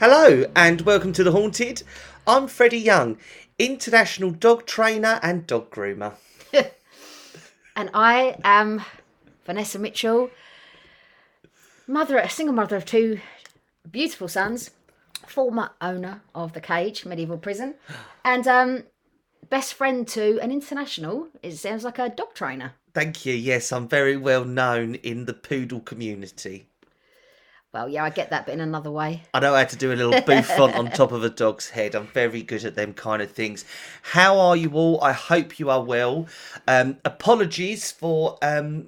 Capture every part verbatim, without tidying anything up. Hello and welcome to The Haunted. I'm Freddie Young, international dog trainer and dog groomer. And I am Vanessa Mitchell, mother, a single mother of two beautiful sons, former owner of the Cage medieval prison, and um, best friend to an international, it sounds like, a dog trainer. Thank you. Yes, I'm very well known in the poodle community. Well, yeah, I get that, but in another way. I know how to do a little bouffant on top of a dog's head. I'm very good at them kind of things. How are you all? I hope you are well. Um, apologies for um,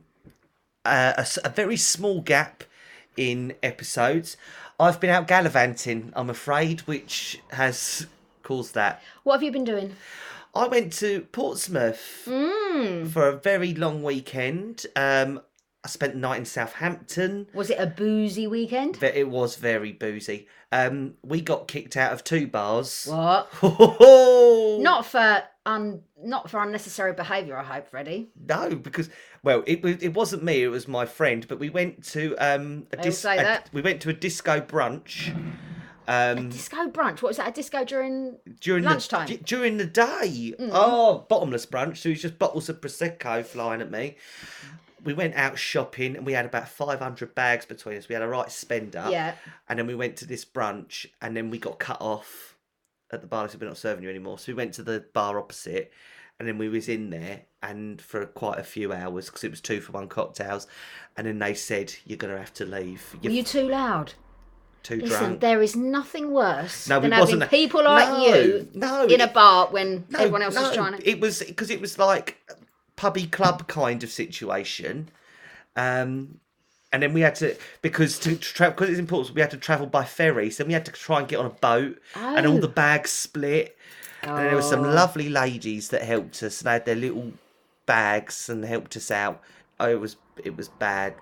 uh, a, a very small gap in episodes. I've been out gallivanting, I'm afraid, which has caused that. What have you been doing? I went to Portsmouth mm. for a very long weekend. Um I spent the night in Southampton. Was it a boozy weekend? But it was very boozy. Um, we got kicked out of two bars. What? Not for un, not for unnecessary behaviour, I hope, Freddie. No, because well, it it wasn't me. It was my friend. But we went to um. A dis- say that. A, we went to a disco brunch. Um, a disco brunch? What was that? A disco during during lunchtime? The, d- during the day. Mm-hmm. Oh, bottomless brunch. So it was just bottles of prosecco flying at me. We went out shopping and we had about five hundred bags between us. We had a right spend up. Yeah. And then we went to this brunch and then we got cut off at the bar. They said, we're not serving you anymore. So we went to the bar opposite and then we was in there and for quite a few hours because it was two for one cocktails. And then they said, you're going to have to leave. You're Were you too loud? Too Listen, drunk. There is nothing worse no, than having a... people like no, you no, in it... a bar when no, everyone else no. is trying to... It was because it was like... pubby club kind of situation, um, and then we had to because to travel because it's important. We had to travel by ferry, so we had to try and get on a boat, oh. and all the bags split. Oh. And there were some lovely ladies that helped us, and they had their little bags and helped us out. Oh, it was it was bad,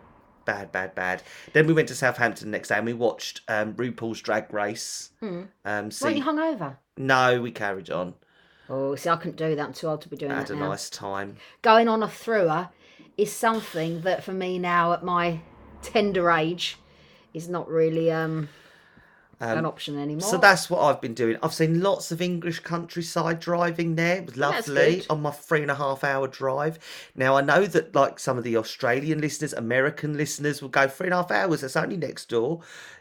bad, bad, bad. Then we went to Southampton the next day, and we watched um, RuPaul's Drag Race. Hmm. Um, see... Weren't you hungover? No, we carried on. Oh, see, I couldn't do that. I'm too old to be doing that now. I had a nice time. Going on a thrower is something that, for me now, at my tender age, is not really um, um, an option anymore. So that's what I've been doing. I've seen lots of English countryside driving there. It was lovely on my three and a half hour drive. Now, I know that, like, some of the Australian listeners, American listeners will go, three and a half hours, that's only next door.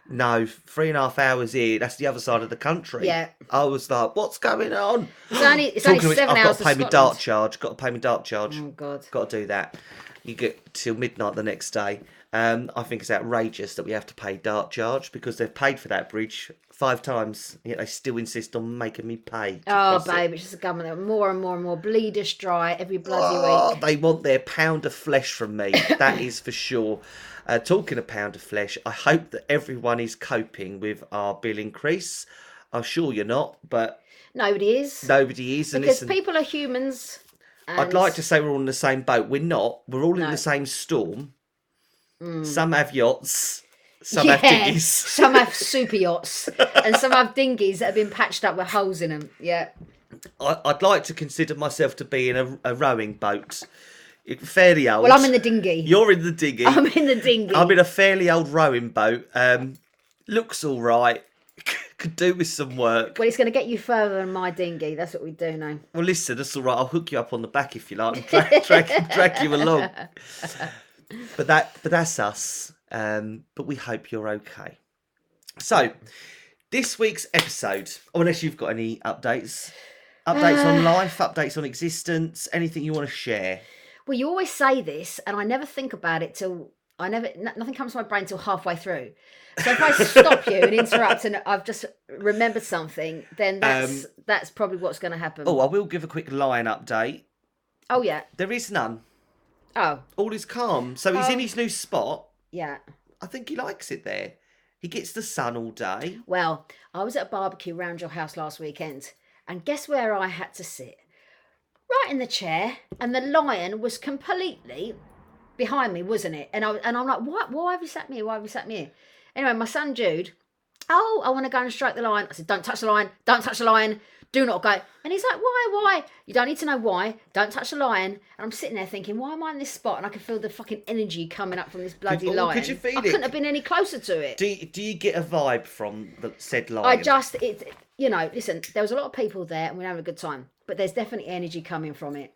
No, three and a half hours here. That's the other side of the country. Yeah. I was like, what's going on? It's only, it's only seven which, hours. I've got to pay me Dart Charge. Got to pay me Dart Charge. Oh, God. Got to do that. You get till midnight the next day. Um, I think it's outrageous that we have to pay Dart Charge because they've paid for that bridge five times, yet they still insist on making me pay. Oh, babe, it. it's just the government. They're more and more and more bleed us dry every bloody oh, week. They want their pound of flesh from me. That is for sure. Uh, talking a pound of flesh, I hope that everyone is coping with our bill increase. I'm sure you're not, but... Nobody is. Nobody is. And because listen, people are humans. And... I'd like to say we're all in the same boat. We're not. We're all no. in the same storm. Mm. Some have yachts. Some yeah. have dinghies. Some have super yachts. And some have dinghies that have been patched up with holes in them. Yeah. I, I'd like to consider myself to be in a, a rowing boat. Fairly old. Well, I'm in the dinghy. You're in the dinghy. I'm in the dinghy. I'm in a fairly old rowing boat. Um, looks all right. Could do with some work. Well, it's going to get you further than my dinghy. That's what we do now. Well, listen, that's all right. I'll hook you up on the back if you like and drag, drag, drag you along. But that, but that's us. Um, but we hope you're okay. So, this week's episode, unless you've got any updates, updates uh... on life, updates on existence, anything you want to share. Well, you always say this, and I never think about it till I never. Nothing comes to my brain till halfway through. So if I stop you and interrupt, and I've just remembered something, then that's um, that's probably what's going to happen. Oh, I will give a quick lion update. Oh yeah, there is none. Oh, all is calm. So he's oh. in his new spot. Yeah, I think he likes it there. He gets the sun all day. Well, I was at a barbecue round your house last weekend, and guess where I had to sit. Right in the chair, and the lion was completely behind me, wasn't it? And I and I'm like, what? Why have you sat me? Why have you sat me? Anyway, my son Jude oh, I want to go and strike the lion. I said, don't touch the lion. Don't touch the lion. Do not go. And he's like, why, why? You don't need to know why. Don't touch the lion. And I'm sitting there thinking, why am I in this spot? And I can feel the fucking energy coming up from this bloody oh, lion. Could you feel I it? Couldn't have been any closer to it. Do you, do you get a vibe from the said lion? I just, it, you know, listen, there was a lot of people there and we were having a good time. But there's definitely energy coming from it.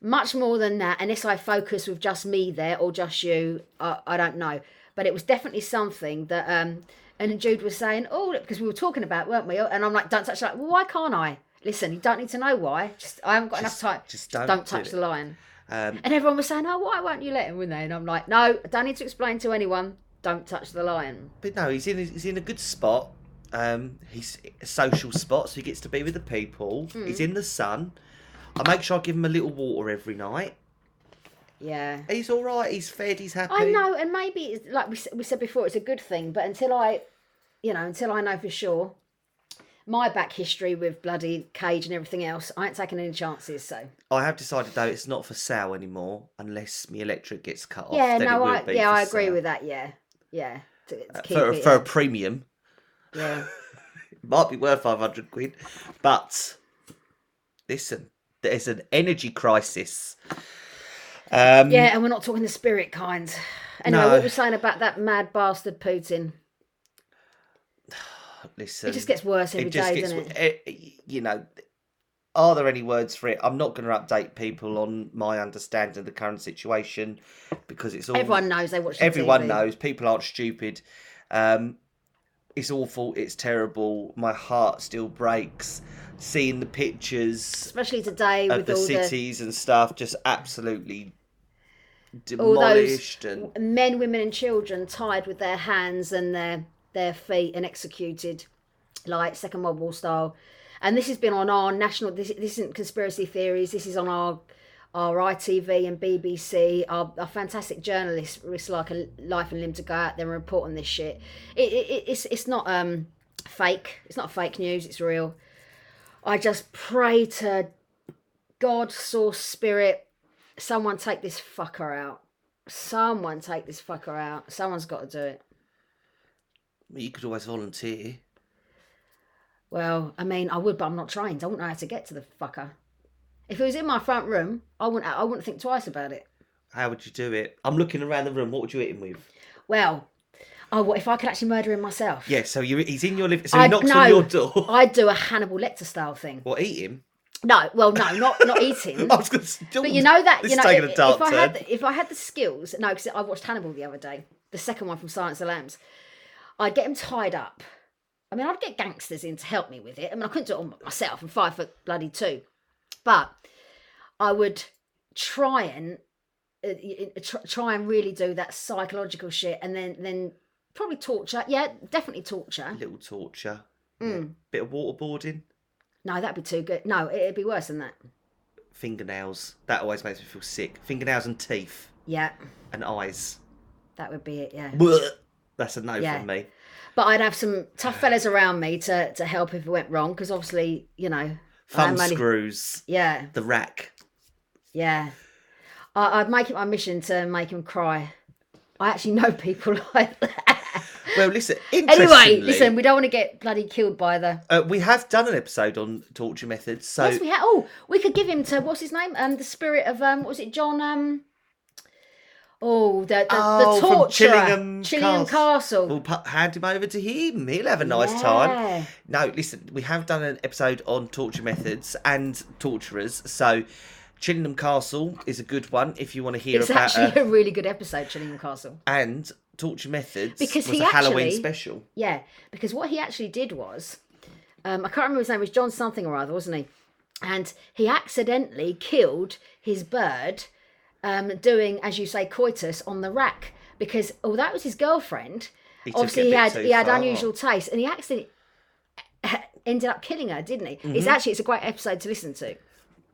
Much more than that, unless I focus with just me there or just you, I, I don't know. But it was definitely something that... Um, and Jude was saying, oh, because we were talking about it, weren't we? And I'm like, don't touch the lion. Well, why can't I? Listen, you don't need to know why. Just I haven't got just, enough time. Just don't, don't touch do the lion. Um, and everyone was saying, oh, why won't you let him, wouldn't they? And I'm like, no, I don't need to explain to anyone. Don't touch the lion. But no, he's in, he's in a good spot. Um, he's a social spot, so he gets to be with the people. Mm. He's in the sun. I make sure I give him a little water every night. Yeah, he's all right. He's fed. He's happy. I know, and maybe it's, like we we said before, it's a good thing. But until I, you know, until I know for sure, my back history with bloody cage and everything else, I ain't taking any chances. So I have decided though, it's not for sale anymore unless my electric gets cut off. Yeah, then no, it I yeah, I agree sale. with that. Yeah, yeah, to, to uh, keep for it, for yeah. a premium. Yeah, it might be worth five hundred quid, but listen, there's an energy crisis. Um, yeah, and we're not talking the spirit kind. Anyway, no. What we're saying about that mad bastard Putin. Listen, it just gets worse every day, doesn't it? it? You know, are there any words for it? I'm not going to update people on my understanding of the current situation because it's all everyone knows. They watch. The everyone T V. Knows. People aren't stupid. Um, it's awful. It's terrible. My heart still breaks. Seeing the pictures, especially today, of with the all cities the... and stuff, just absolutely. Demolished. All those and... men, women and children tied with their hands and their their feet and executed like Second World War style. And this has been on our national, this, this isn't conspiracy theories, this is on our our I T V and B B C. Our, our fantastic journalists risk like a life and limb to go out there and report on this shit. It, it, it's, it's not um fake, it's not fake news, it's real. I just pray to God, source, spirit, someone take this fucker out. Someone take this fucker out. Someone's got to do it. You could always volunteer. Well, I mean, I would, but I'm not trained. I wouldn't know how to get to the fucker. If it was in my front room, I wouldn't. I wouldn't think twice about it. How would you do it? I'm looking around the room. What would you hit him with? Well, oh, what if I could actually murder him myself? Yeah, so you, he's in your living. So he I'd, knocks no, on your door. I'd do a Hannibal Lecter style thing. What, eat him? No, well, no, not not eating. I was going to. But you know that you know if, if I turn. had the, if I had the skills, no, because I watched Hannibal the other day, the second one from Silence of the Lambs. I'd get him tied up. I mean, I'd get gangsters in to help me with it. I mean, I couldn't do it all myself. I'm five foot bloody two, but I would try and uh, try and really do that psychological shit, and then then probably torture. Yeah, definitely torture. A little torture. Mm. Yeah. Bit of waterboarding. No, that'd be too good. No, it'd be worse than that. Fingernails. That always makes me feel sick. Fingernails and teeth. Yeah. And eyes. That would be it, yeah. Blech. That's a no yeah. from me. But I'd have some tough fellas around me to, to help if it went wrong, because obviously, you know... Thumb only... screws. Yeah. The rack. Yeah. I, I'd make it my mission to make him cry. I actually know people like that. Well, listen, anyway, listen, we don't want to get bloody killed by the... Uh, we have done an episode on torture methods, so... Yes, we have. Oh, we could give him to, what's his name? Um, the spirit of, um, what was it, John... Um... Oh, the, the, oh, the torturer. Chillingham, Chillingham Castle. Castle. We'll put, hand him over to him. He'll have a nice yeah. time. No, listen, we have done an episode on torture methods and torturers, so... Chillingham Castle is a good one if you want to hear it's about it. It's actually a... a really good episode, Chillingham Castle. And Torture Methods because was he a actually, Halloween special. Yeah, because what he actually did was, um, I can't remember his name, it was John something or other, wasn't he? And he accidentally killed his bird um, doing, as you say, coitus on the rack. Because although it was his girlfriend, he obviously he had he had far. unusual taste, and he accidentally ended up killing her, didn't he? Mm-hmm. It's actually it's a great episode to listen to.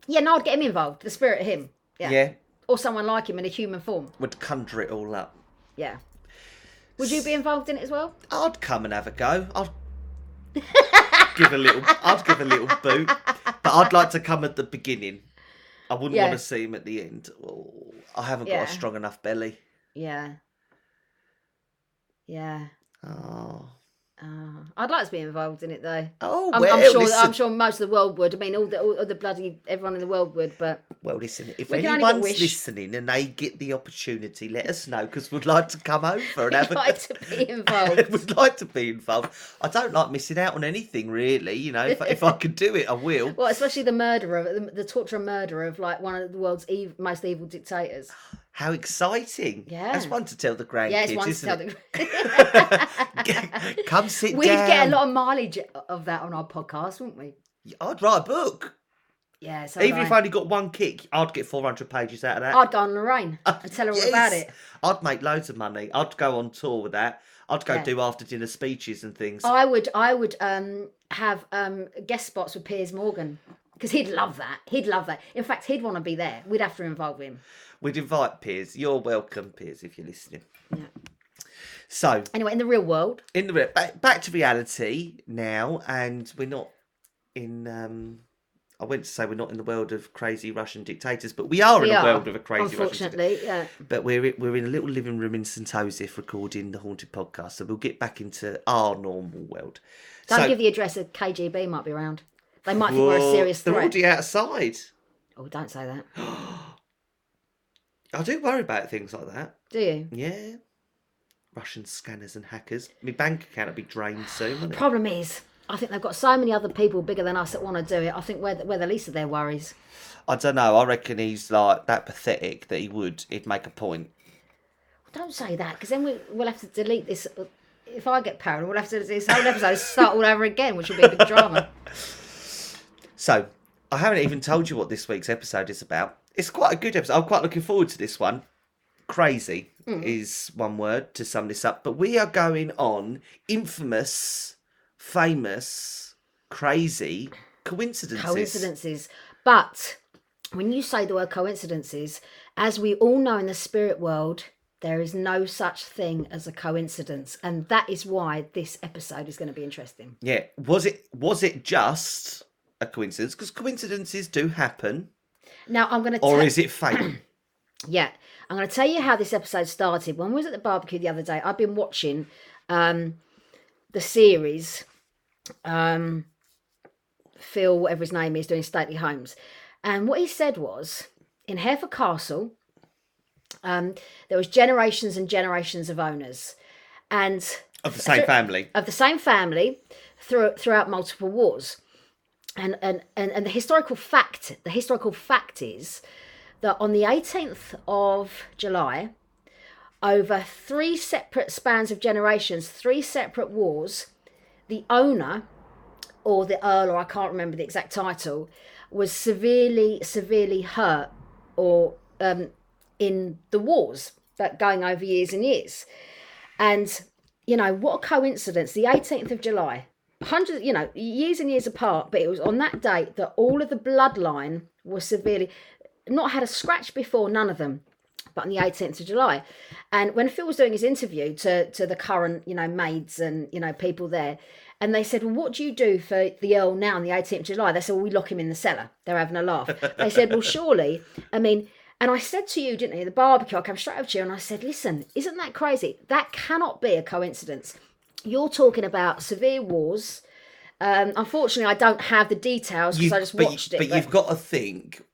Yeah, no, I'd get him involved. The spirit of him. Yeah. yeah. Or someone like him in a human form. Would conjure it all up. Yeah. Would you be involved in it as well? I'd come and have a go. I'd give a little. I'd give a little boot, but I'd like to come at the beginning. I wouldn't yeah. want to see him at the end. Oh, I haven't yeah. got a strong enough belly. Yeah. Yeah. Oh. I'd like to be involved in it though. Oh, I'm, well, I'm sure listen. I'm sure most of the world would. I mean, all the all the bloody everyone in the world would. But well, listen, if we anyone's listening and they get the opportunity, let us know because we'd like to come over and have a like to be involved. We'd like to be involved. I don't like missing out on anything really. You know, if if I could do it, I will. Well, especially the murderer, the, the torture and murderer of like one of the world's ev- most evil dictators. How exciting! Yeah, that's one to tell the grandkids. Yeah, it's one to tell it? the. Come sit We'd down. We'd get a lot of mileage of that on our podcast, wouldn't we? I'd write a book. Yeah, so even if I only got one kick, I'd get four hundred pages out of that. I'd go on Lorraine uh, and tell her all yes. about it. I'd make loads of money. I'd go on tour with that. I'd go yeah. do after dinner speeches and things. I would. I would um, have um, guest spots with Piers Morgan. Because he'd love that. He'd love that. In fact, he'd want to be there. We'd have to involve him. We'd invite Piers. You're welcome, Piers, if you're listening. Yeah. So. Anyway, in the real world. In the real, back, back to reality now. And we're not in, um, I went to say we're not in the world of crazy Russian dictators, but we are we in are, the world of a crazy Russian dictator. Unfortunately, yeah. But we're, we're in a little living room in Saint Joseph recording the Haunted Podcast. So we'll get back into our normal world. Don't so, give the address of K G B might be around. They might be more a serious threat. They're already outside. Oh, don't say that. I do worry about things like that. Do you? Yeah. Russian scanners and hackers. My bank account will be drained soon. The problem is, I think they've got so many other people bigger than us that want to do it. I think we're the, we're the least of their worries. I don't know. I reckon he's like that pathetic that he would. He'd make a point. Well, don't say that because then we, we'll have to delete this. If I get paranoid, we'll have to do this whole episode start all over again, which will be a big drama. So, I haven't even told you what this week's episode is about. It's quite a good episode. I'm quite looking forward to this one. Crazy mm. is one word to sum this up. But we are going on infamous, famous, crazy coincidences. Coincidences. But when you say the word coincidences, as we all know in the spirit world, there is no such thing as a coincidence. And that is why this episode is going to be interesting. Yeah. Was it? Was it just... a coincidence, because coincidences do happen. Now I'm going to, or te- is it fate? Yeah, I'm going to tell you how this episode started. When we was at the barbecue the other day, I've been watching um, the series, um, Phil, whatever his name is, doing Stately Homes, and what he said was in Hereford Castle, um, there was generations and generations of owners, and of the same th- family, of the same family, through throughout multiple wars. And, and and and the historical fact, the historical fact is that on the eighteenth of July, over three separate spans of generations, three separate wars, the owner, or the Earl, or I can't remember the exact title, was severely, severely hurt, or um, in the wars that going over years and years. And you know what a coincidence! The eighteenth of July. Hundreds, you know, years and years apart, but it was on that date that all of the bloodline was severely, not had a scratch before, none of them, but on the eighteenth of July. And when Phil was doing his interview to, to the current, you know, maids and, you know, people there, and they said, well, what do you do for the Earl now on the eighteenth of July? They said, well, we lock him in the cellar. They're having a laugh. They said, well, surely, I mean, and I said to you, didn't I, the barbecue, I came straight up to you and I said, listen, isn't that crazy? That cannot be a coincidence. You're talking about severe wars. Um, unfortunately, I don't have the details because I just but, watched it. But, but you've got to think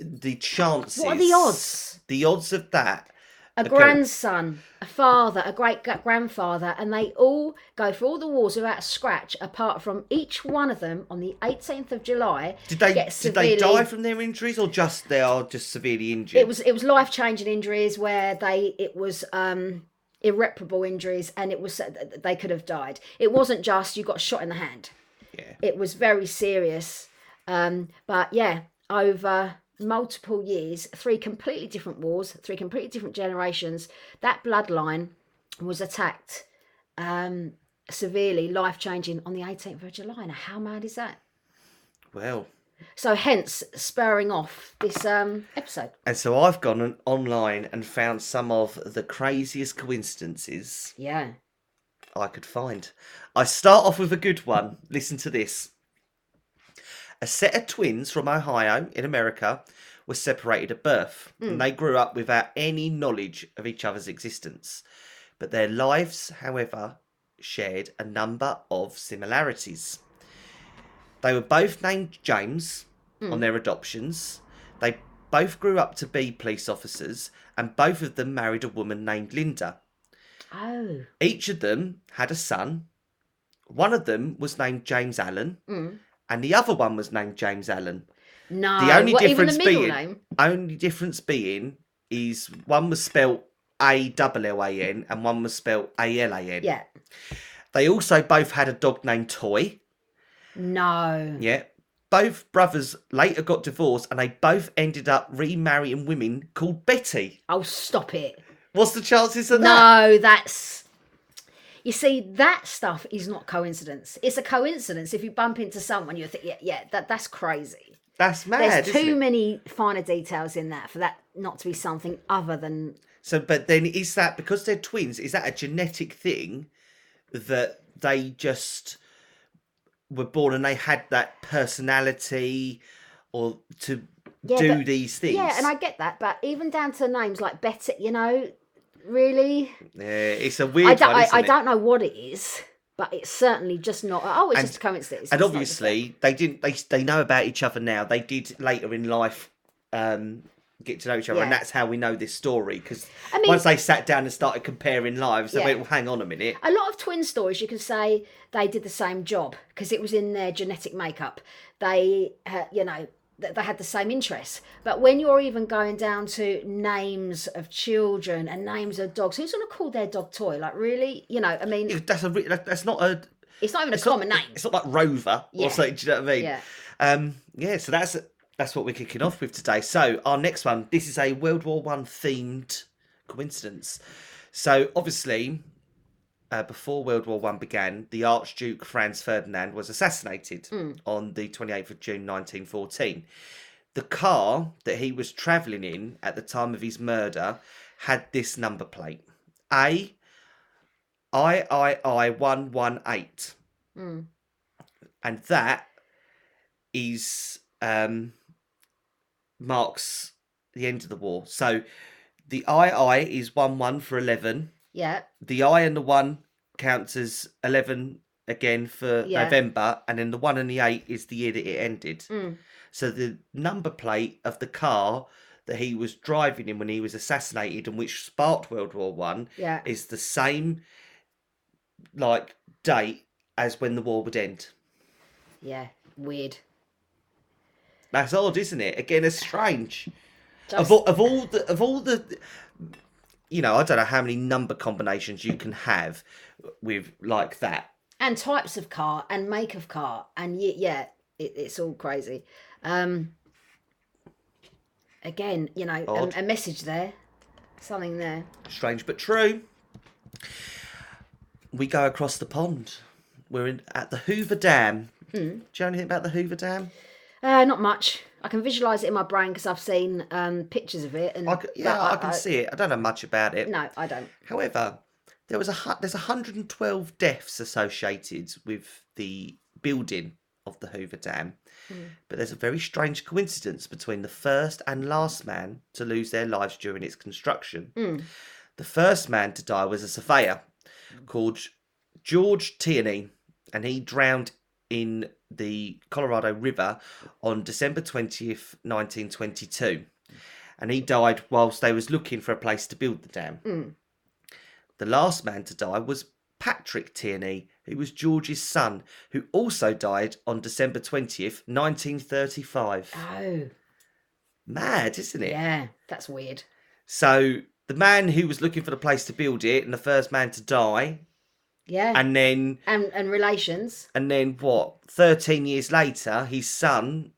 the chances. What are the odds? The odds of that. A grandson, a father, a great-grandfather, and they all go for all the wars without a scratch, apart from each one of them on the eighteenth of July. Did they get severely, did they die from their injuries, or just they are just severely injured? It was it was life-changing injuries where they it was. Um, irreparable injuries, and it was they could have died. It wasn't just you got shot in the hand. Yeah, it was very serious. Um but yeah, over multiple years, three completely different wars, three completely different generations, that bloodline was attacked um severely, life-changing, on the eighteenth of July. Now how mad is that? Well, so hence spurring off this um, episode. And so I've gone on, online and found some of the craziest coincidences yeah. I could find. I start off with a good one. Listen to this. A set of twins from Ohio in America were separated at birth. Mm. And they grew up without any knowledge of each other's existence. But their lives, however, shared a number of similarities. They were both named James mm. on their adoptions. They both grew up to be police officers, and both of them married a woman named Linda. Oh. Each of them had a son. One of them was named James Allen, mm. and the other one was named James Allen. No, the only what, difference even the middle being, name? Only difference being is one was spelt A L L A N and one was spelt A L A N. Yeah. They also both had a dog named Toy. No. Yeah. Both brothers later got divorced and they both ended up remarrying women called Betty. Oh, stop it. What's the chances of that? No, that's... You see, that stuff is not coincidence. It's a coincidence. If you bump into someone, you think, yeah, yeah, that that's crazy. That's mad. There's too many finer details in that for that not to be something other than... So, but then is that, because they're twins, is that a genetic thing that they just were born and they had that personality or to yeah, do but, these things? Yeah, and I get that, but even down to names like Betty, you know, really? Yeah, it's a weird I don't, one, isn't I, I it? don't know what it is, but it's certainly just not, oh, it's and, just a coincidence. And obviously, they didn't. They, they know about each other now. They did later in life um, get to know each other, yeah. and that's how we know this story, because I mean, once they sat down and started comparing lives, they yeah. went, well, hang on a minute. A lot of twin stories, you can say they did the same job because it was in their genetic makeup. They, uh, you know, they had the same interests. But when you're even going down to names of children and names of dogs, who's going to call their dog Toy? Like, really? You know, I mean... Yeah, that's a that's not a... It's not even a common not, name. It's not like Rover yeah. or something, do you know what I mean? Yeah, um, yeah so that's that's what we're kicking off with today. So our next one, this is a World War One themed coincidence. So obviously, uh, before World War One began, the Archduke Franz Ferdinand was assassinated mm. on the twenty-eighth of June nineteen fourteen. The car that he was travelling in at the time of his murder had this number plate, A I I I one one eight. Mm. And that is um, marks the end of the war. So the two is one one for eleven. Yeah. The I and the one counts as eleven again for yeah. November. And then the one and the eight is the year that it ended. Mm. So the number plate of the car that he was driving in when he was assassinated and which sparked World War One yeah. is the same... like date as when the war would end. Yeah, weird. That's odd, isn't it? Again, it's strange. Just... Of all, of all the, of all the, you know, I don't know how many number combinations you can have with like that, and types of car and make of car, and yeah, it, it's all crazy. Um, again, you know, a, a message there, something there. Strange but true. We go across the pond. We're in at the Hoover Dam. Hmm. Do you know anything about the Hoover Dam? Uh, not much. I can visualise it in my brain because I've seen um, pictures of it. And I can, yeah, I, I can I, see it. I don't know much about it. No, I don't. However, there was a there's one hundred twelve deaths associated with the building of the Hoover Dam. Hmm. But there's a very strange coincidence between the first and last man to lose their lives during its construction. Hmm. The first man to die was a surveyor called George Tierney, and he drowned in the Colorado River on December twentieth, nineteen twenty-two. And he died whilst they was looking for a place to build the dam. Mm. The last man to die was Patrick Tierney, who was George's son, who also died on December twentieth, nineteen thirty-five. Oh. Mad, isn't it? Yeah, that's weird. So... the man who was looking for the place to build it and the first man to die. Yeah. And then... And, and relations. And then, what, thirteen years later, his son,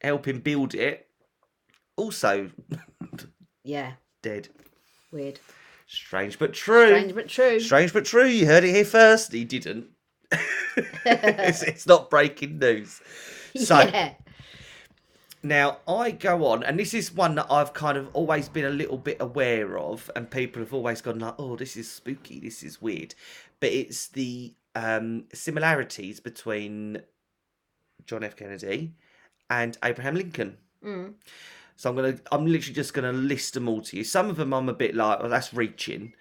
helping build it, also... yeah. Dead. Weird. Strange but true. Strange but true. Strange but true. You heard it here first. He didn't. it's, it's not breaking news. So, yeah. Now, I go on, and this is one that I've kind of always been a little bit aware of, and people have always gone like, oh, this is spooky, this is weird. But it's the um, similarities between John F. Kennedy and Abraham Lincoln. Mm. So I'm gonna, I'm literally just going to list them all to you. Some of them I'm a bit like, well, that's reaching.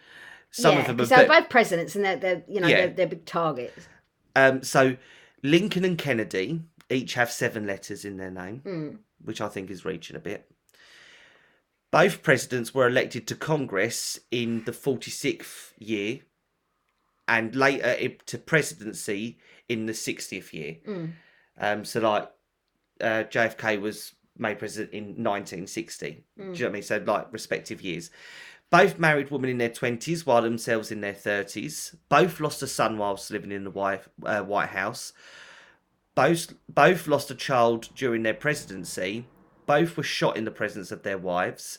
Some yeah, of them are they're both presidents, and they're, they're you know yeah. they're, they're big targets. Um, so Lincoln and Kennedy each have seven letters in their name, mm. which I think is reaching a bit. Both presidents were elected to Congress in the forty-sixth year, and later to presidency in the sixtieth year. Mm. Um, so like uh, J F K was made president in nineteen sixty. Mm. Do you know what I mean? So like respective years. Both married women in their twenties while themselves in their thirties. Both lost a son whilst living in the White, uh, White House. Both both lost a child during their presidency. Both were shot in the presence of their wives.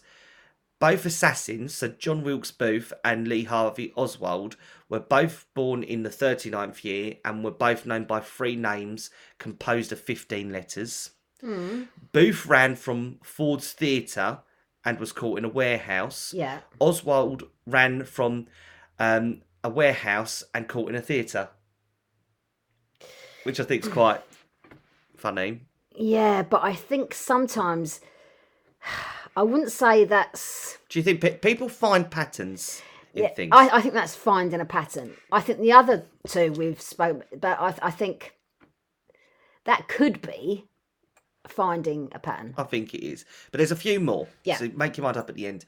Both assassins, so John Wilkes Booth and Lee Harvey Oswald, were both born in the thirty-ninth year and were both known by three names composed of fifteen letters. Mm. Booth ran from Ford's Theatre and was caught in a warehouse. Yeah. Oswald ran from um, a warehouse and caught in a theatre. Which I think is quite funny. Yeah, but I think sometimes... I wouldn't say that's... Do you think pe- people find patterns in yeah, things? I, I think that's finding a pattern. I think the other two we've spoken... But I, I think that could be... finding a pattern. I think it is. But there's a few more. Yeah. So make your mind up at the end.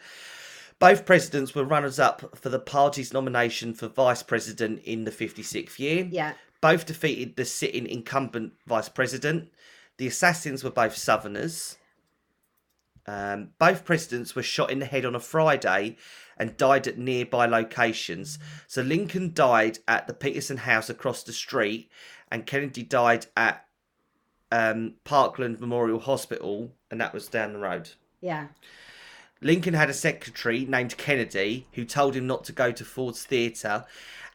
Both presidents were runners-up for the party's nomination for vice president in the fifty-sixth year. Yeah. Both defeated the sitting incumbent vice president. The assassins were both Southerners. Um, both presidents were shot in the head on a Friday and died at nearby locations. So Lincoln died at the Peterson House across the street, and Kennedy died at Um, Parkland Memorial Hospital, and that was down the road. Yeah. Lincoln had a secretary named Kennedy who told him not to go to Ford's Theatre,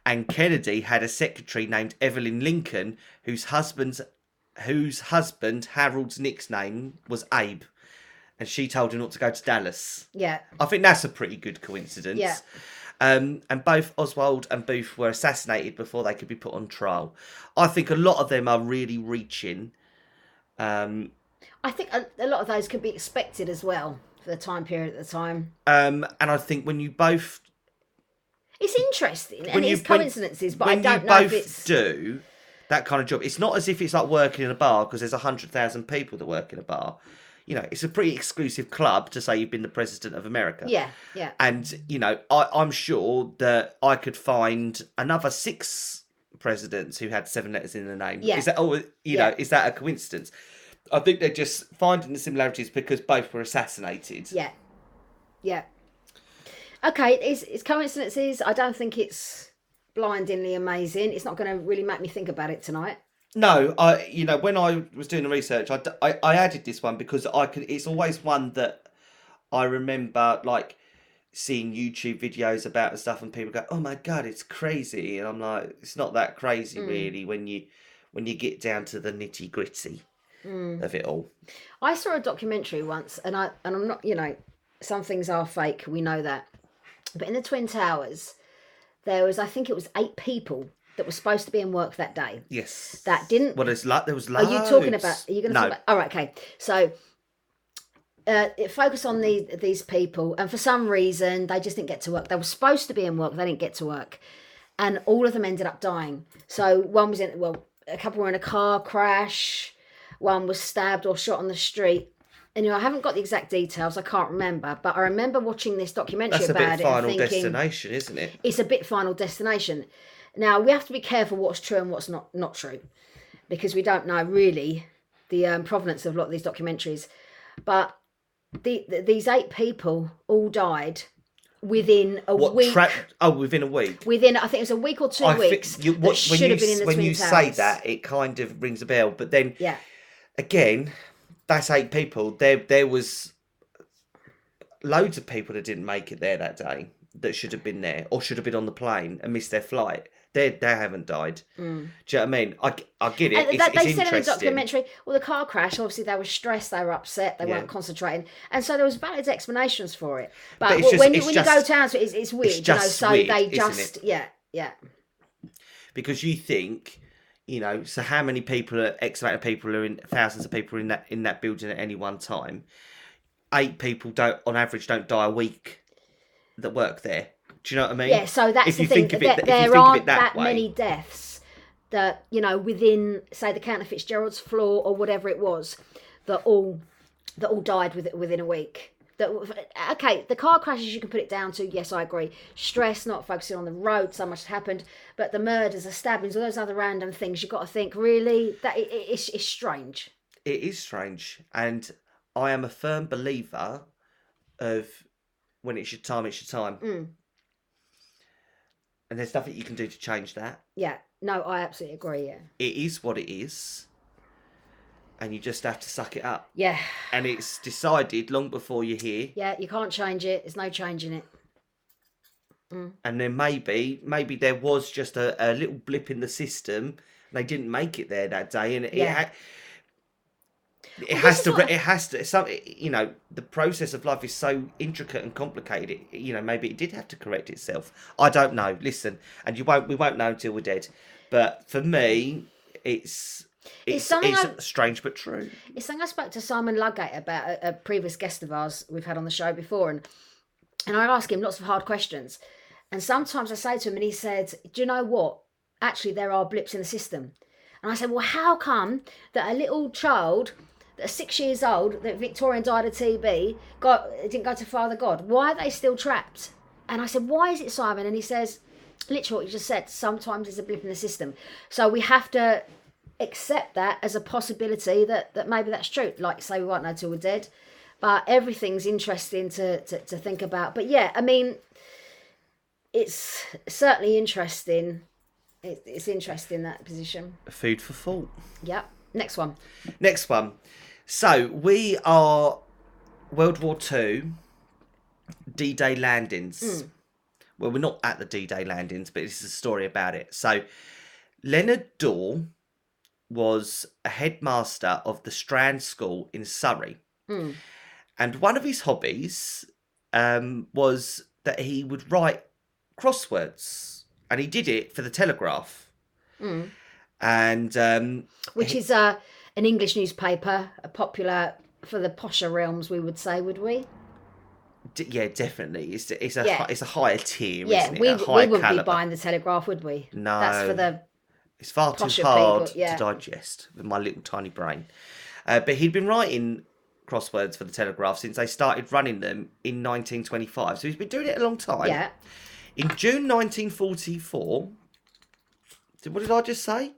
and Kennedy had a secretary named Evelyn Lincoln whose husband's whose husband Harold's nickname was Abe, and she told him not to go to Dallas. Yeah. I think that's a pretty good coincidence. Yeah. Um, and both Oswald and Booth were assassinated before they could be put on trial. I think a lot of them are really reaching. Um, I think a, a lot of those could be expected as well for the time period at the time. Um, and I think when you both... It's interesting and you, it's coincidences, when, but when I don't know if it's... When you both do that kind of job, it's not as if it's like working in a bar because there's one hundred thousand people that work in a bar. You know, it's a pretty exclusive club to say you've been the president of America. Yeah, yeah. And, you know, I, I'm sure that I could find another six... presidents who had seven letters in their name. Yeah. Is that oh you yeah. know, is that a coincidence? I think they're just finding the similarities because both were assassinated. Yeah. Yeah. Okay, it's it's coincidences. I don't think it's blindingly amazing. It's not going to really make me think about it tonight. No, I you know, when I was doing the research, I, I, I added this one because I could it's always one that I remember like seeing YouTube videos about and stuff and people go, oh my God, it's crazy. And I'm like, it's not that crazy mm. really when you when you get down to the nitty gritty mm. of it all. I saw a documentary once and I and I'm not, you know, some things are fake, we know that. But in the Twin Towers, there was, I think it was eight people that were supposed to be in work that day. Yes. That didn't. Well, there's like, there was loads. Are you talking about, are you going to no. talk about? All right, okay. So, Uh, it focused on these these people, and for some reason they just didn't get to work. They were supposed to be in work, they didn't get to work, and all of them ended up dying. So one was in well, a couple were in a car crash, one was stabbed or shot on the street. And you know, I haven't got the exact details, I can't remember, but I remember watching this documentary That's about it. That's a bit Final thinking, Destination, isn't it? It's a bit Final Destination. Now we have to be careful what's true and what's not not true, because we don't know really the um, provenance of a lot of these documentaries, but. The, the, these eight people all died within a what, week. Tra- oh, within a week. Within, I think it was a week or two I weeks. Think you, what, that should have been in the Twin Towers. When you say that, it kind of rings a bell. But then, yeah. again, that's eight people. There, there was loads of people that didn't make it there that day that should have been there or should have been on the plane and missed their flight. They they haven't died. Mm. Do you know what I mean? I, I get it. It's, that, they it's said in the documentary, well, the car crash, obviously they were stressed, they were upset, they yeah. weren't concentrating. And so there was valid explanations for it. But, but it's well, just, when, it's when just, you go down to it, it's, it's weird. It's just you know, so weird, they just, yeah, yeah. Because you think, you know, so how many people, are, X amount of people are in, thousands of people are in that, in that building at any one time. Eight people don't, on average, don't die a week that work there. Do you know what I mean? Yeah, so that's if the you thing. Think of it, there, there aren't that, that many deaths that, you know, within, say, the Count of Fitzgerald's floor or whatever it was, that all that all died with, within a week. That okay, the car crashes you can put it down to, yes, I agree. Stress, not focusing on the road, so much happened. But the murders, the stabbings, all those other random things, you've got to think, really, that it, it, it's, it's strange. It is strange. And I am a firm believer of when it's your time, it's your time. Mm. And there's nothing you can do to change that. Yeah. No, I absolutely agree, yeah. It is what it is. And you just have to suck it up. Yeah. And it's decided long before you're here. Yeah, you can't change it. There's no changing it. Mm. And then maybe, maybe there was just a, a little blip in the system. And they didn't make it there that day. And it, yeah. it had... It well, has to. Not... It has to. Some, you know, the process of life is so intricate and complicated. It, you know, maybe it did have to correct itself. I don't know. Listen, and you won't. We won't know until we're dead. But for me, it's it's, it's, it's I... strange but true. It's something I spoke to Simon Ludgate about, a, a previous guest of ours we've had on the show before, and and I asked him lots of hard questions, and sometimes I say to him, and he said, "Do you know what? Actually, there are blips in the system." And I said, "Well, how come that a little child?" That are six years old, that Victorian died of T B, got didn't go to Father God. Why are they still trapped? And I said, why is it, Simon? And he says, literally what you just said, sometimes there's a blip in the system. So we have to accept that as a possibility that, that maybe that's true. Like say, we won't know till we're dead. But everything's interesting to, to, to think about. But yeah, I mean, it's certainly interesting. It, it's interesting, that position. Food for thought. Yep. Next one. Next one. So we are World War Two, D-Day landings. Mm. Well, we're not at the D-Day landings, but this is a story about it. So Leonard Dore was a headmaster of the Strand School in Surrey. Mm. And one of his hobbies um, was that he would write crosswords. And he did it for the Telegraph. Mm. And um, which is uh, an English newspaper, a popular for the posher realms, we would say, would we? D- yeah, definitely. It's it's a yeah. it's a higher tier, yeah, isn't it? Yeah, we, we wouldn't caliber. be buying the Telegraph, would we? No, that's for the. It's far too hard people, yeah. to digest with my little tiny brain. Uh, but he'd been writing crosswords for the Telegraph since they started running them in nineteen twenty-five, so he's been doing it a long time. Yeah. In June nineteen forty-four, what did I just say?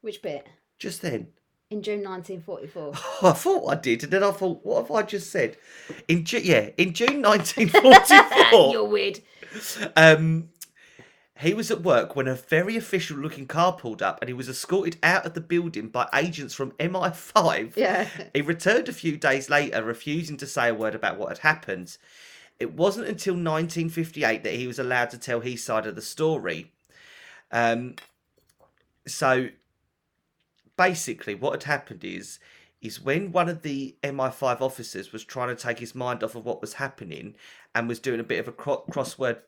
Which bit? Just then. In June nineteen forty-four. Oh, I thought I did, and then I thought, what have I just said? In Ju- yeah, in June nineteen forty-four. You're weird. Um, he was at work when a very official-looking car pulled up, and he was escorted out of the building by agents from M I five. Yeah. He returned a few days later, refusing to say a word about what had happened. It wasn't until nineteen fifty-eight that he was allowed to tell his side of the story. Um. So. Basically, what had happened is, is when one of the M I five officers was trying to take his mind off of what was happening and was doing a bit of a cro- crossword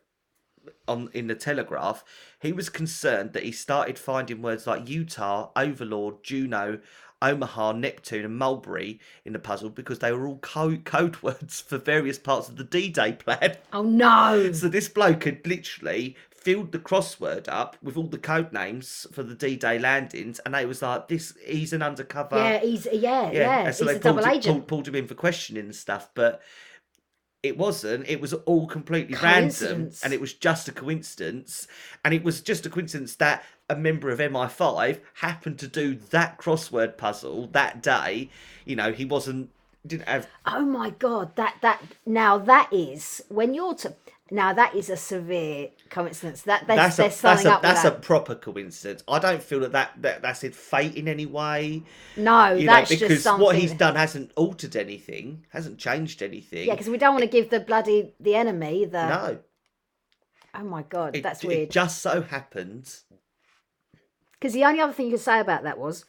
on in the Telegraph, he was concerned that he started finding words like Utah, Overlord, Juno, Omaha, Neptune and Mulberry in the puzzle because they were all co- code words for various parts of the D-Day plan. Oh, no. So this bloke had literally... filled the crossword up with all the code names for the D-Day landings, and they was like, "This, he's an undercover." Yeah, he's yeah, yeah. yeah. And so he's they a pulled, double him, agent. Pulled, pulled him in for questioning and stuff, but it wasn't. It was all completely random, and it was just a coincidence. And it was just a coincidence that a member of M I five happened to do that crossword puzzle that day. You know, he wasn't didn't have. Oh my God! That that now that is when you're. T- Now, that is a severe coincidence. That They're, that's a, they're signing that's a, up that's with that. That's a proper coincidence. I don't feel that, that, that that's in fate in any way. No, you that's know, because just something. What he's done hasn't altered anything, hasn't changed anything. Yeah, because we don't want to give the bloody, the enemy the... No. Oh, my God, it, that's weird. It just so happened. Because the only other thing you could say about that was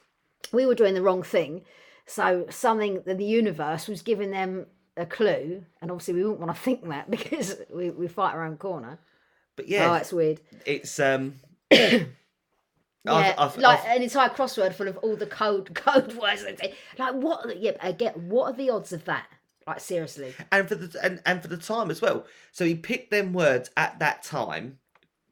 we were doing the wrong thing. So something that the universe was giving them... a clue, and obviously we wouldn't want to think that because we, we fight our own corner. But yeah, oh, it's weird. It's um, yeah, I've, I've, like I've... an entire crossword full of all the code code words. Like what? Yeah, again, what are the odds of that? Like, seriously. And for the and, and for the time as well. So he picked them words at that time,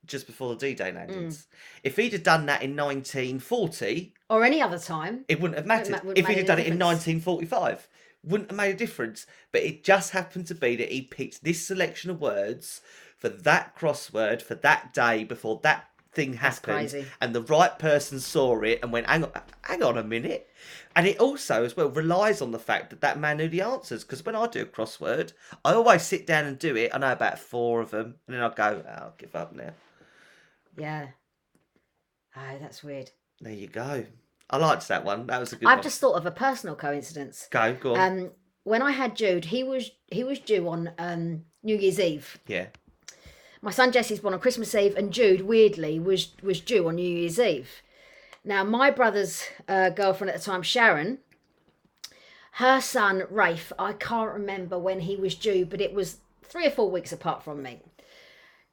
just before the D-Day landings. Mm. If he'd have done that in nineteen forty... Or any other time. It wouldn't have mattered. Wouldn't, wouldn't if he'd have done difference. It in nineteen forty-five. Wouldn't have made a difference. But it just happened to be that he picked this selection of words for that crossword, for that day, before that thing happened, and the right person saw it and went, hang on, hang on a minute. And it also as well relies on the fact that that man knew the answers, because when I do a crossword I always sit down and do it. I know about four of them and then I go, oh, I'll give up now. Yeah. Oh, that's weird. There you go. I liked that one. That was a good I've one. I've just thought of a personal coincidence. Go, go on. Um, when I had Jude, he was he was due on um, New Year's Eve. Yeah. My son Jesse's born on Christmas Eve, and Jude, weirdly, was was due on New Year's Eve. Now, my brother's uh, girlfriend at the time, Sharon, her son, Rafe, I can't remember when he was due, but it was three or four weeks apart from me.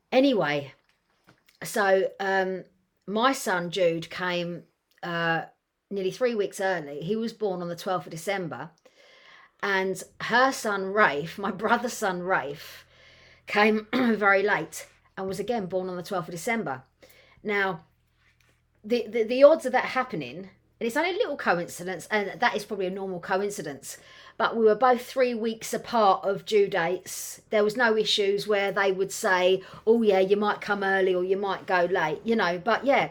Anyway, so um, my son, Jude, came uh, nearly three weeks early. He was born on the twelfth of December, and her son, Rafe, my brother's son, Rafe, came very late and was again born on the twelfth of December. Now, the, the, the odds of that happening, and it's only a little coincidence, and that is probably a normal coincidence, but we were both three weeks apart of due dates. There was no issues where they would say, oh yeah, you might come early or you might go late, you know, but yeah.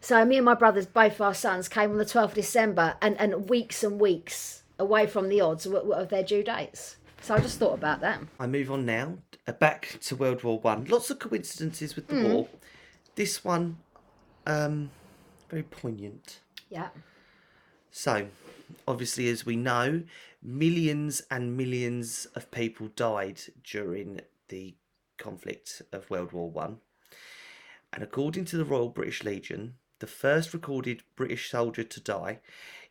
So me and my brothers, both our sons, came on the twelfth of December and, and weeks and weeks away from the odds of their due dates. So I just thought about that. I move on now, uh, back to World War One. Lots of coincidences with the mm. war. This one, um, very poignant. Yeah. So, obviously, as we know, millions and millions of people died during the conflict of World War One. And according to the Royal British Legion, the first recorded British soldier to die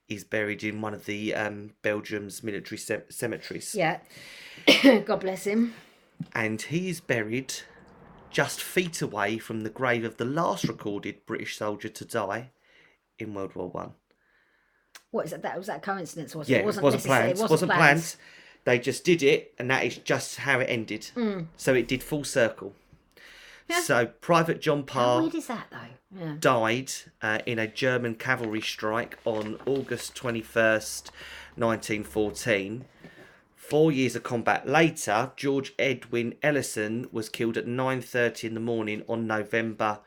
is buried in one of the um, Belgium's military ce- cemeteries. Yeah. God bless him. And he is buried just feet away from the grave of the last recorded British soldier to die in World War One. What is that? That was that coincidence, wasn't yeah, it? Wasn't it wasn't planned. It wasn't, wasn't planned. planned. They just did it, and that is just how it ended. Mm. So it did full circle. Yeah. So Private John Parr, how weird is that, though? Yeah. died uh, in a German cavalry strike on August twenty-first, nineteen fourteen. Four years of combat later, George Edwin Ellison was killed at nine thirty in the morning on November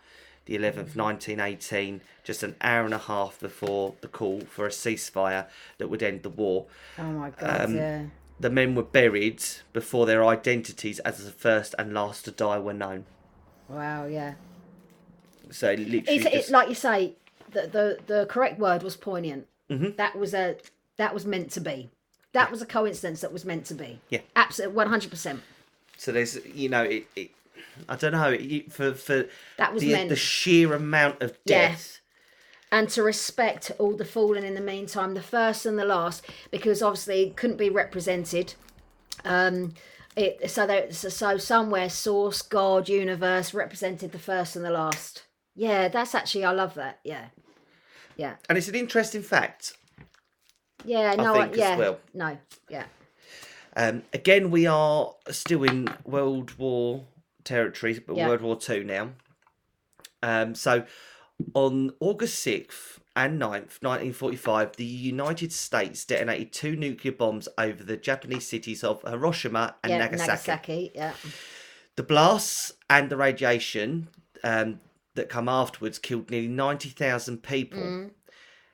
the eleventh, nineteen eighteen, just an hour and a half before the call for a ceasefire that would end the war. Oh, my God, um, yeah. The men were buried before their identities as the first and last to die were known. Wow, yeah. So literally, it's, just... it, like you say, the, the the correct word was poignant. Mm-hmm. That was a that was meant to be. That was a coincidence that was meant to be. Yeah, absolutely, one hundred percent. So there's, you know, it. it I don't know it, for for that was the, meant. the sheer amount of death, yeah. And to respect all the fallen in the meantime, the first and the last, because obviously it couldn't be represented. Um. It, so, there, so somewhere, source, God, universe represented the first and the last. Yeah, that's actually, I love that. Yeah, yeah. And it's an interesting fact. Yeah, no, I think I, yeah, as well. no, yeah. Um, again, we are still in World War territory, but yeah. World War Two now. Um, so, on August sixth and ninth, nineteen forty-five, the United States detonated two nuclear bombs over the Japanese cities of Hiroshima and yeah, Nagasaki. Nagasaki yeah. The blasts and the radiation um, that come afterwards killed nearly ninety thousand people. Mm.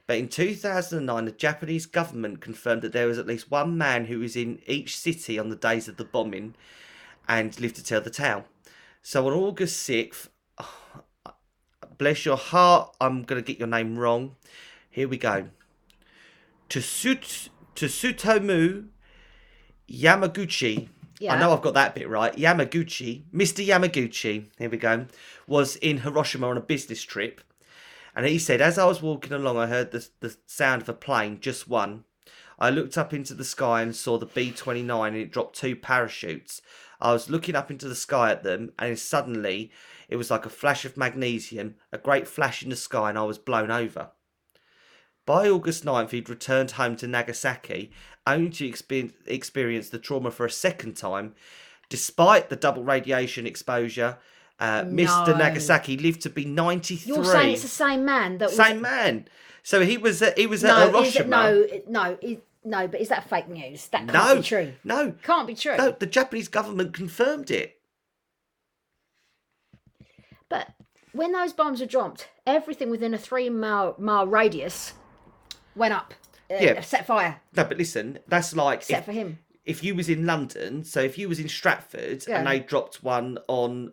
But in two thousand nine, the Japanese government confirmed that there was at least one man who was in each city on the days of the bombing and lived to tell the tale. So on August sixth, oh, bless your heart, I'm going to get your name wrong. Here we go. Tsut- Tsutomu Yamaguchi. Yeah. I know I've got that bit right. Yamaguchi. Mister Yamaguchi. Here we go. Was in Hiroshima on a business trip. And he said, as I was walking along, I heard the, the sound of a plane, just one. I looked up into the sky and saw the B twenty-nine and it dropped two parachutes. I was looking up into the sky at them and suddenly... it was like a flash of magnesium, a great flash in the sky, and I was blown over. By August ninth, he'd returned home to Nagasaki, only to experience the trauma for a second time. Despite the double radiation exposure, uh, no. Mister Nagasaki lived to be ninety-three. You're saying it's the same man that was... Same man. So he was at, he was no, at Hiroshima. Is it, no, no, it, no, but is that fake news? That can't no, be true. No. Can't be true. No, the Japanese government confirmed it. But when those bombs were dropped, everything within a three-mile mile radius went up, uh, yeah. set fire. No, but listen, that's like... Except if, for him. If you was in London, so if you was in Stratford yeah. and they dropped one on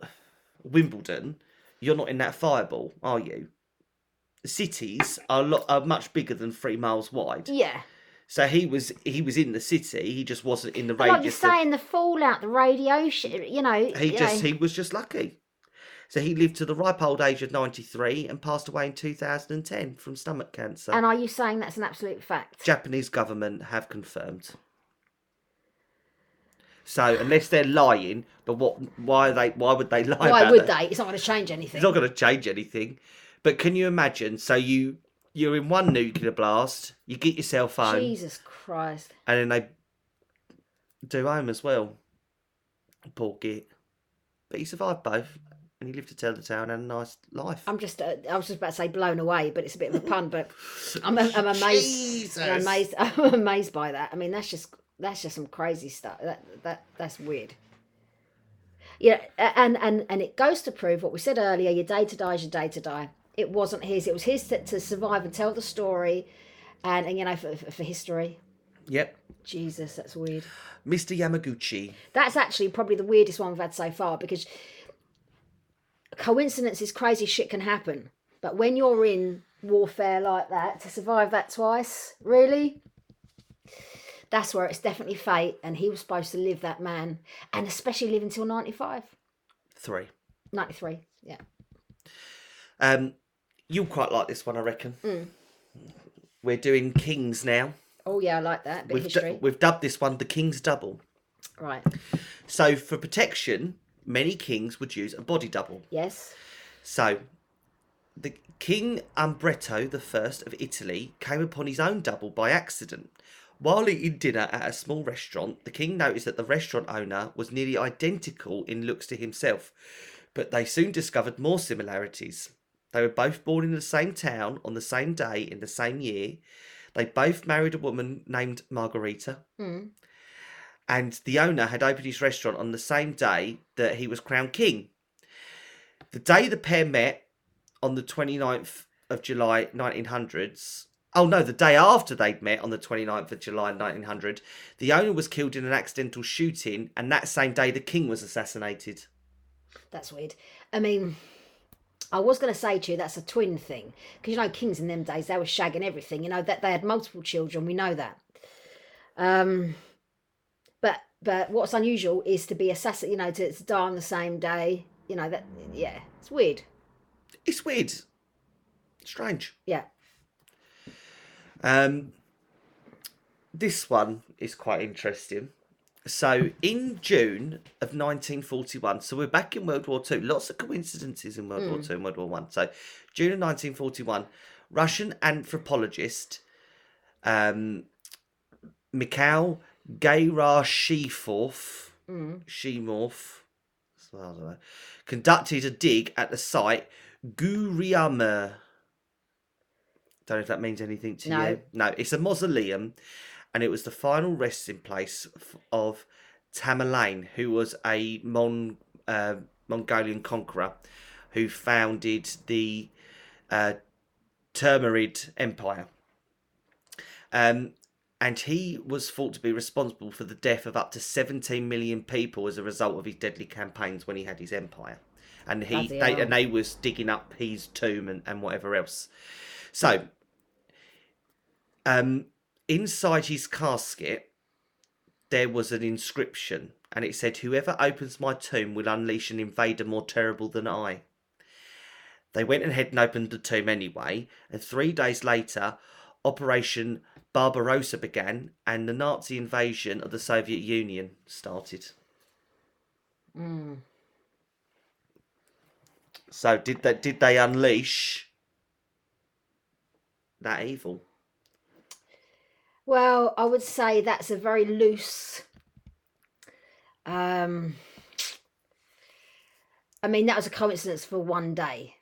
Wimbledon, you're not in that fireball, are you? Cities are, lo- are much bigger than three miles wide. Yeah. So he was he was in the city. He just wasn't in the radius. Like you're saying, the fallout, the radiation. You know. He you just know. he was just lucky. So he lived to the ripe old age of ninety-three and passed away in two thousand ten from stomach cancer. And are you saying that's an absolute fact? Japanese government have confirmed. So unless they're lying, but what? Why are they? Why would they lie? Why about would that? they? It's not going to change anything. It's not going to change anything. But can you imagine? So you. You're in one nuclear blast, you get yourself home. Jesus Christ. And then they do home as well. Poor git. But he survived both. And he lived to tell the tale and had a nice life. I'm just, uh, I was just about to say blown away, but it's a bit of a pun, but I'm, I'm amazed. Jesus. I'm amazed, I'm amazed by that. I mean, that's just, that's just some crazy stuff. That, that, that's weird. Yeah. And, and, and it goes to prove what we said earlier, your day to die is your day to die. It wasn't his. It was his to, to survive and tell the story, and, and you know, for, for history. Yep. Jesus, that's weird. Mister Yamaguchi. That's actually probably the weirdest one we've had so far, because coincidences, crazy shit can happen. But when you're in warfare like that, to survive that twice, really, that's where it's definitely fate. And he was supposed to live, that man, and especially live until ninety-five. Three. ninety-three, yeah. Um. You'll quite like this one, I reckon. Mm. We're doing Kings now. Oh, yeah, I like that. A bit we've, history. Du- we've dubbed this one the King's Double. Right. So, for protection, many kings would use a body double. Yes. So, the King Umbretto the First of Italy came upon his own double by accident. While eating dinner at a small restaurant, the king noticed that the restaurant owner was nearly identical in looks to himself, but they soon discovered more similarities. They were both born in the same town, on the same day, in the same year. They both married a woman named Margherita. Mm. And the owner had opened his restaurant on the same day that he was crowned king. The day the pair met, on the twenty-ninth of July, nineteen hundreds... Oh, no, the day after they'd met, on the twenty-ninth of July, nineteen hundred, the owner was killed in an accidental shooting, and that same day the king was assassinated. That's weird. I mean... I was going to say to you, that's a twin thing. Because, you know, kings in them days, they were shagging everything. You know, that they had multiple children. We know that. Um, but but what's unusual is to be assassinated, you know, to, to die on the same day. You know, that, yeah, it's weird. It's weird. Strange. Yeah. Um, this one is quite interesting. So, in June of nineteen forty-one, so we're back in World War Two. Lots of coincidences in World mm. War Two and World War One. So, June of nineteen forty-one, Russian anthropologist um, Mikhail Gayra Shifov, mm. Shimorf, I don't know, conducted a dig at the site Guryamur. Don't know if that means anything to no. you. No, it's a mausoleum. And it was the final resting place of Tamerlane, who was a Mon uh, Mongolian conqueror who founded the uh, Timurid Empire. Um, and he was thought to be responsible for the death of up to seventeen million people as a result of his deadly campaigns when he had his empire. And he they, and they was digging up his tomb and, and whatever else. So... um. Inside his casket, there was an inscription, and it said, "Whoever opens my tomb will unleash an invader more terrible than I." They went ahead and opened the tomb anyway, and three days later, Operation Barbarossa began, and the Nazi invasion of the Soviet Union started. Mm. So, did that? Did they unleash that evil? Well, I would say that's a very loose... Um, I mean, that was a coincidence for one day.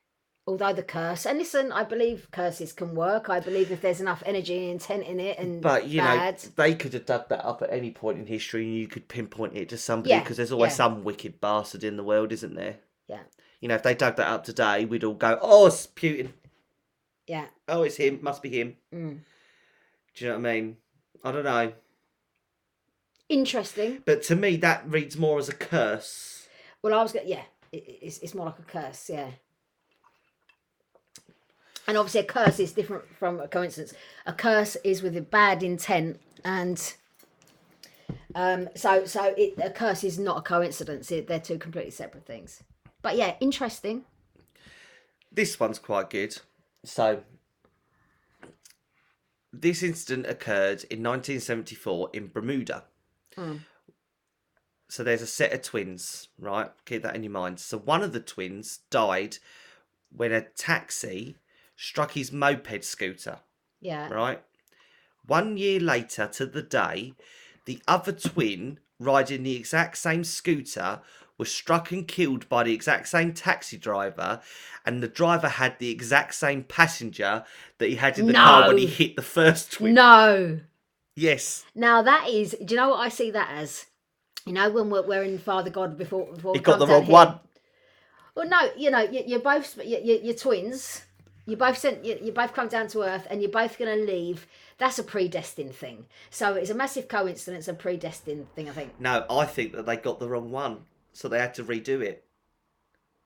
Although the curse, and listen, I believe curses can work. I believe if there's enough energy and intent in it, and but you bad. know, they could have dug that up at any point in history, and you could pinpoint it to somebody, because yeah, there's always yeah. some wicked bastard in the world, isn't there? Yeah. You know, if they dug that up today, we'd all go, "Oh, it's Putin." Yeah. Oh, it's him. Must be him. Mm. Do you know what I mean? I don't know. Interesting. But to me, that reads more as a curse. Well, I was going. Yeah, it, it's it's more like a curse. Yeah. And obviously a curse is different from a coincidence. A curse is with a bad intent, and um, so so it, a curse is not a coincidence. It, they're two completely separate things. But yeah, interesting. This one's quite good. So this incident occurred in nineteen seventy-four in Bermuda. Mm. So there's a set of twins, right? Keep that in your mind. So one of the twins died when a taxi... struck his moped scooter. Yeah. Right? One year later to the day, the other twin riding the exact same scooter was struck and killed by the exact same taxi driver, and the driver had the exact same passenger that he had in the no. car when he hit the first twin. No. Yes. Now that is, do you know what I see that as? You know, when we're, we're in Father God before... before he got the wrong here. one. Well, no, you know, you, you're both, you, you, you're twins... You both sent. You, you both come down to earth, and you're both going to leave. That's a predestined thing. So it's a massive coincidence, a predestined thing, I think. No, I think that they got the wrong one, so they had to redo it.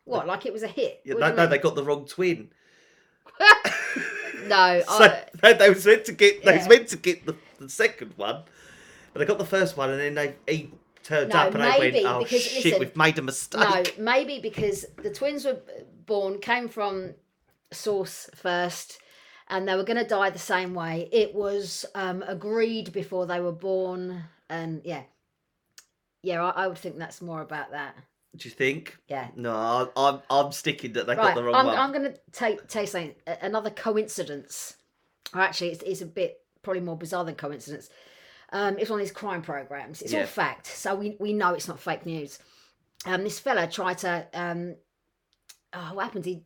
What? The, like it was a hit? Yeah, no, no, they got the wrong twin. no, so I, they, they was meant to get. They yeah. was meant to get the, the second one, but they got the first one, and then they he turned no, up, and maybe, they went, "Oh because, shit, listen, we've made a mistake." No, maybe because the twins were born came from. Source first, and they were going to die the same way. It was um agreed before they were born, and yeah yeah I, I would think that's more about that. Do you think? Yeah. No, I, I'm I'm sticking that they right. got the wrong I'm, one. I'm going to take take something another coincidence, or actually it's, it's a bit probably more bizarre than coincidence. Um it's one of these crime programs. It's yeah. all fact, so we we know it's not fake news. Um this fella tried to um oh what happened he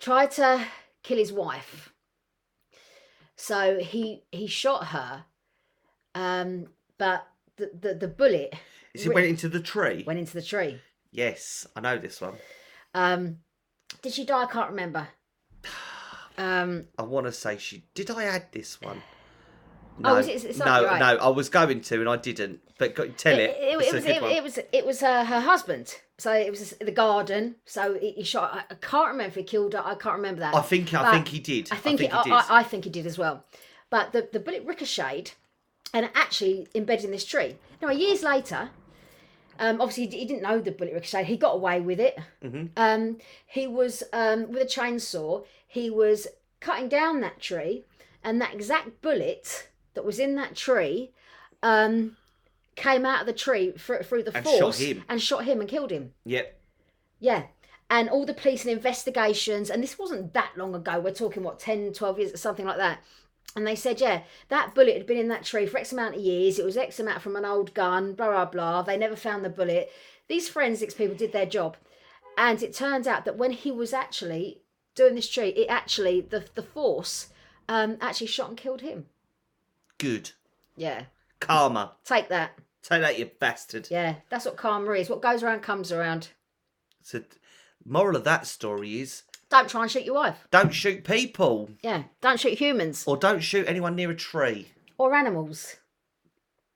tried to kill his wife. So he he shot her, um, but the, the, the bullet... Is it re- went into the tree? Went into the tree. Yes, I know this one. Um, did she die? I can't remember. Um, I want to say she... Did I add this one? No, oh, was it, it's not no, right. no, I was going to and I didn't, but tell it. It, it, it, was, it, it was it was uh, her husband. So it was the garden. So he, he shot. I can't remember if he killed her. I can't remember that. I think. But I think he did. I think. I think it, he did. I, I, I think he did as well. But the, the bullet ricocheted and actually embedded in this tree. Now years later, um, obviously he didn't know the bullet ricocheted. He got away with it. Mm-hmm. Um, he was um, with a chainsaw. He was cutting down that tree, and that exact bullet that was in that tree. Um, came out of the tree through the and force shot him. and shot him and killed him. Yep. Yeah. And all the police and investigations, and this wasn't that long ago. We're talking, what, ten, twelve years, something like that. And they said, yeah, that bullet had been in that tree for X amount of years. It was X amount from an old gun, blah, blah, blah. They never found the bullet. These forensics people did their job. And it turned out that when he was actually doing this tree, it actually, the, the force um, actually shot and killed him. Good. Yeah. Karma. Take that. Take that, you bastard. Yeah, that's what karma is. What goes around comes around. So, moral of that story is... Don't try and shoot your wife. Don't shoot people. Yeah, don't shoot humans. Or don't shoot anyone near a tree. Or animals.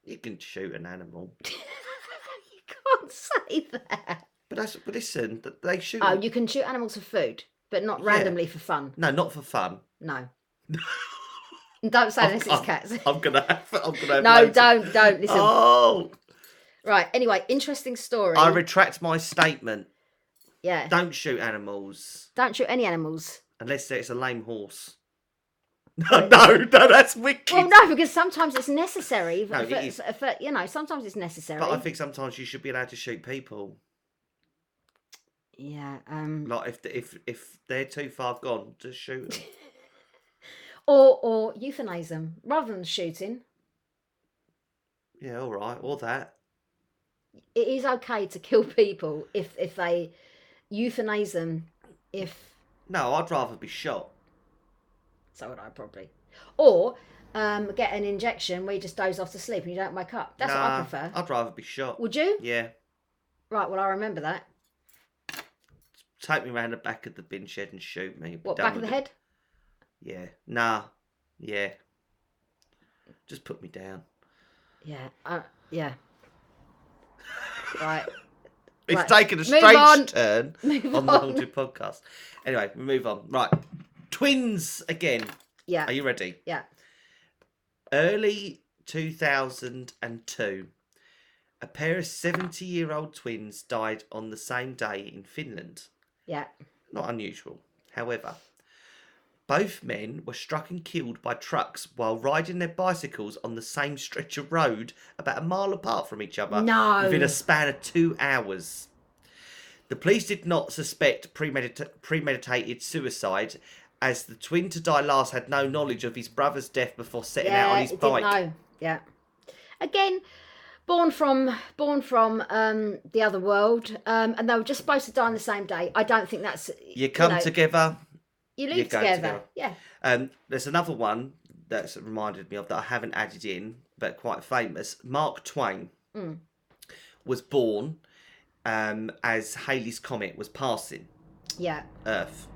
You can shoot an animal. You can't say that. But that's but listen, they shoot... Oh, you can shoot animals for food, but not randomly yeah. for fun. No, not for fun. No. Don't say this is cats. I'm gonna have I'm gonna have No, loads. don't, don't listen. Oh. Right, anyway, interesting story. I retract my statement. Yeah. Don't shoot animals. Don't shoot any animals. Unless it's a lame horse. No, no, no, that's wicked. Well, no, because sometimes it's necessary. No, for, it is. For, for, you know, sometimes it's necessary. But I think sometimes you should be allowed to shoot people. Yeah. Um... Like if if if they're too far gone, just shoot them. Or or euthanize them rather than shooting. Yeah, all right, or that. It is okay to kill people if if they euthanize them. If no, I'd rather be shot. So would I probably. Or um, get an injection where you just doze off to sleep and you don't wake up. That's nah, what I prefer. I'd rather be shot. Would you? Yeah. Right. Well, I remember that. Take me round the back of the bin shed and shoot me. What, back of the it. head? Yeah. Nah. Yeah. Just put me down. Yeah. Uh, yeah. Right. It's right. taken a move strange on. turn move on the Haunted Podcast. Anyway, we move on. Right. Twins again. Yeah. Are you ready? Yeah. Early two thousand two, a pair of seventy-year-old twins died on the same day in Finland. Yeah. Not unusual. However, both men were struck and killed by trucks while riding their bicycles on the same stretch of road about a mile apart from each other. No. Within a span of two hours. The police did not suspect premedita- premeditated suicide, as the twin to die last had no knowledge of his brother's death before setting yeah, out on his it bike. Didn't know. Yeah. Again, born from born from um, the other world, um, and they were just supposed to die on the same day. I don't think that's... You come you know, together... You live you together. together, yeah. Um, there's another one that's reminded me of that I haven't added in, but quite famous. Mark Twain mm. was born um, as Halley's Comet was passing yeah. Earth.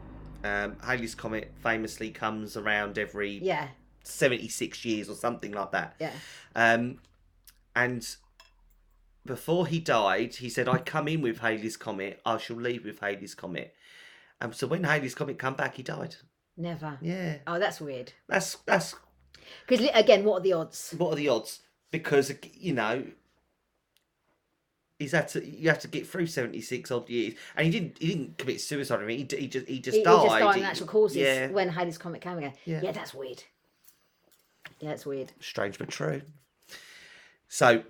Um, Halley's Comet famously comes around every yeah. seventy-six years or something like that. Yeah. Um, and before he died, he said, "I come in with Halley's Comet, I shall leave with Halley's Comet." And so when Halley's Comet come back, he died. Never. Yeah. Oh, that's weird. That's that's. Because again, what are the odds? What are the odds? Because you know, he's had to. You have to get through seventy-six odd years, and he didn't. He didn't commit suicide. I mean, he he just he just he, died. He just died in natural causes yeah. when Halley's Comet came again. Yeah. yeah, that's weird. Yeah, that's weird. Strange but true. So,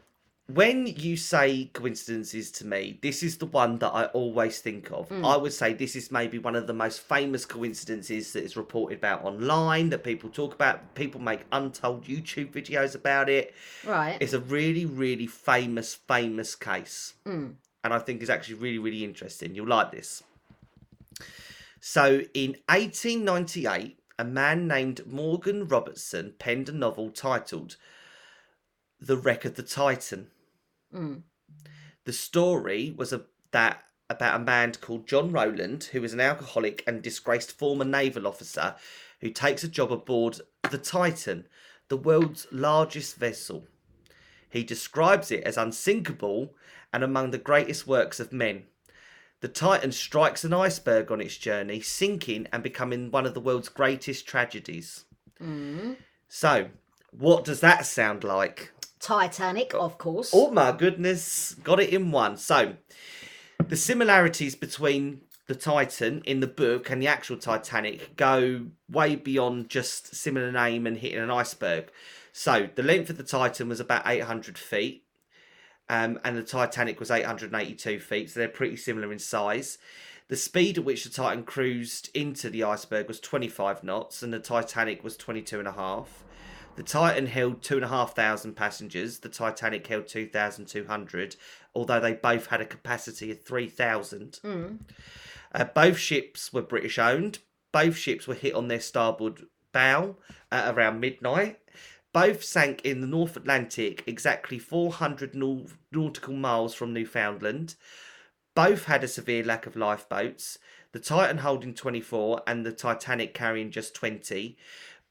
when you say coincidences to me, this is the one that I always think of. Mm. I would say this is maybe one of the most famous coincidences that is reported about online, that people talk about. People make untold YouTube videos about it. Right. It's a really, really famous, famous case. Mm. And I think it's actually really, really interesting. You'll like this. So in eighteen ninety-eight, a man named Morgan Robertson penned a novel titled The Wreck of the Titan. Mm. The story was a, that about a man called John Rowland, who is an alcoholic and disgraced former naval officer, who takes a job aboard the Titan, the world's largest vessel. He describes it as unsinkable and among the greatest works of men. The Titan strikes an iceberg on its journey, sinking and becoming one of the world's greatest tragedies. Mm. So, what does that sound like? Titanic, of course. Oh, my goodness. Got it in one. So, the similarities between the Titan in the book and the actual Titanic go way beyond just similar name and hitting an iceberg. So, the length of the Titan was about eight hundred feet, um, and the Titanic was eight hundred eighty-two feet, so they're pretty similar in size. The speed at which the Titan cruised into the iceberg was twenty-five knots, and the Titanic was twenty-two and a half. The Titan held two thousand five hundred passengers. The Titanic held two thousand two hundred, although they both had a capacity of three thousand. Mm. Uh, both ships were British-owned. Both ships were hit on their starboard bow at around midnight. Both sank in the North Atlantic, exactly four hundred nautical miles from Newfoundland. Both had a severe lack of lifeboats, the Titan holding twenty-four and the Titanic carrying just twenty.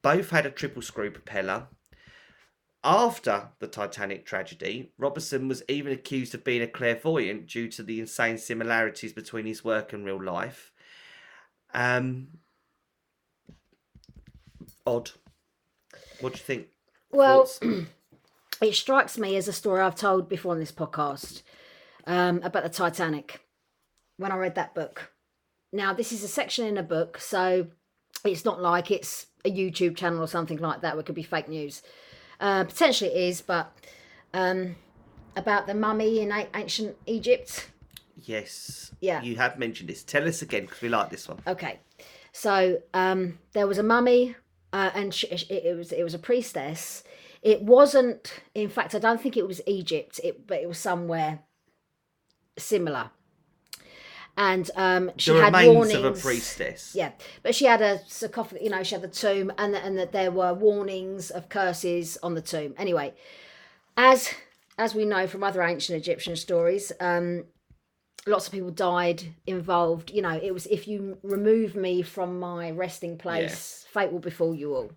Both had a triple screw propeller. After the Titanic tragedy, Robertson was even accused of being a clairvoyant due to the insane similarities between his work and real life. Um, odd. What do you think? Well, it strikes me as a story I've told before on this podcast um, about the Titanic when I read that book. Now, this is a section in a book, so it's not like it's a YouTube channel or something like that where it could be fake news. Uh, potentially it is, but um, about the mummy in a- ancient Egypt. Yes. Yeah. You have mentioned this. Tell us again, because we like this one. Okay. So um, there was a mummy uh, and she, it was it was a priestess. It wasn't, in fact, I don't think it was Egypt, it, but it was somewhere similar. And um, she had warnings of a priestess. Yeah, but she had a sarcophagus. You know, she had the tomb, and and that there were warnings of curses on the tomb. Anyway, as as we know from other ancient Egyptian stories, um, lots of people died involved. You know, it was, if you remove me from my resting place, yeah. fate will befall you all.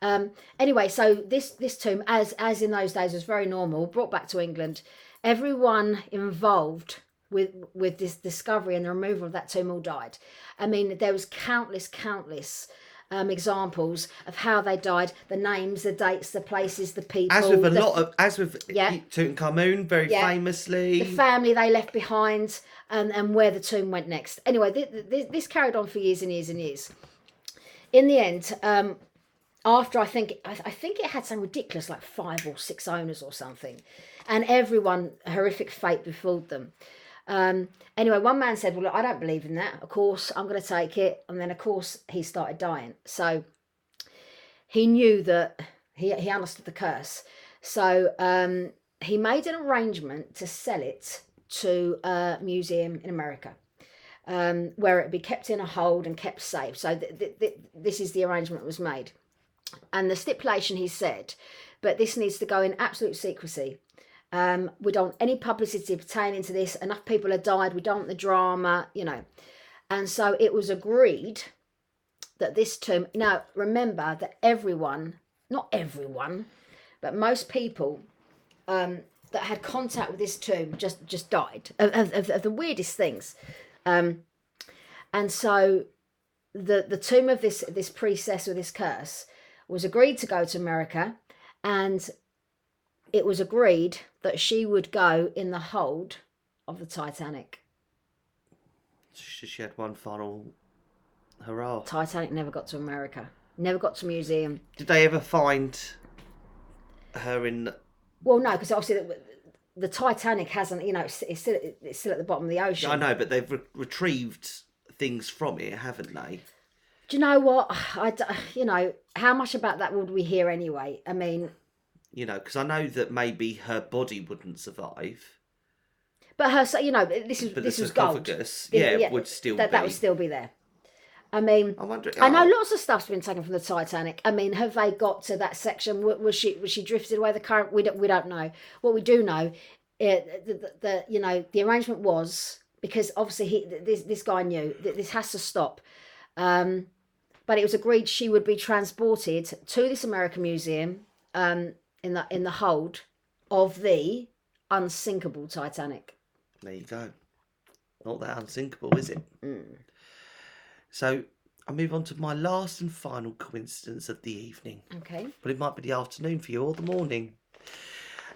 Um, anyway, so this this tomb, as as in those days, was very normal. Brought back to England, everyone involved with with this discovery and the removal of that tomb all died. I mean, there was countless, countless um, examples of how they died, the names, the dates, the places, the people. As with a the, lot of, as with yeah. Tutankhamun, very yeah. famously. The family they left behind and, and where the tomb went next. Anyway, th- th- this carried on for years and years and years. In the end, um, after I think, I, I think it had some ridiculous, like five or six owners or something, and everyone, horrific fate befalled them. Um, anyway, one man said, well, look, I don't believe in that. Of course, I'm going to take it. And then, of course, he started dying. So he knew that he, he understood the curse. So um, he made an arrangement to sell it to a museum in America, um, where it would be kept in a hold and kept safe. So th- th- th- this is the arrangement that was made. And the stipulation, he said, but this needs to go in absolute secrecy. Um, we don't want any publicity pertaining to this. Enough people have died. We don't want the drama, you know. And so it was agreed that this tomb... Now, remember that everyone, not everyone, but most people um, that had contact with this tomb just, just died of, of, of the weirdest things. Um, and so the, the tomb of this, this priestess or this curse was agreed to go to America, and... it was agreed that she would go in the hold of the Titanic. She had one final hurrah. Titanic never got to America. Never got to museum. Did they ever find her in... Well, no, because obviously the, the Titanic hasn't, you know, it's, it's, still, it's still at the bottom of the ocean. I know, but they've re- retrieved things from it, haven't they? Do you know what? I, you know, how much about that would we hear anyway? I mean... You know, because I know that maybe her body wouldn't survive. But her, you know, this is but this is gold. This, yeah, yeah, it would still that, be. That would still be there. I mean, I, wonder, oh. I know lots of stuff's been taken from the Titanic. I mean, have they got to that section? Was she was she drifted away the current? We don't we don't know. What we do know, it, the, the, the you know the arrangement was, because obviously he this this guy knew that this has to stop. Um, but it was agreed she would be transported to this American museum. Um, in the in the hold of the unsinkable Titanic. There you go. Not that unsinkable, is it? Mm. So I move on to my last and final coincidence of the evening. Okay. But it might be the afternoon for you or the morning.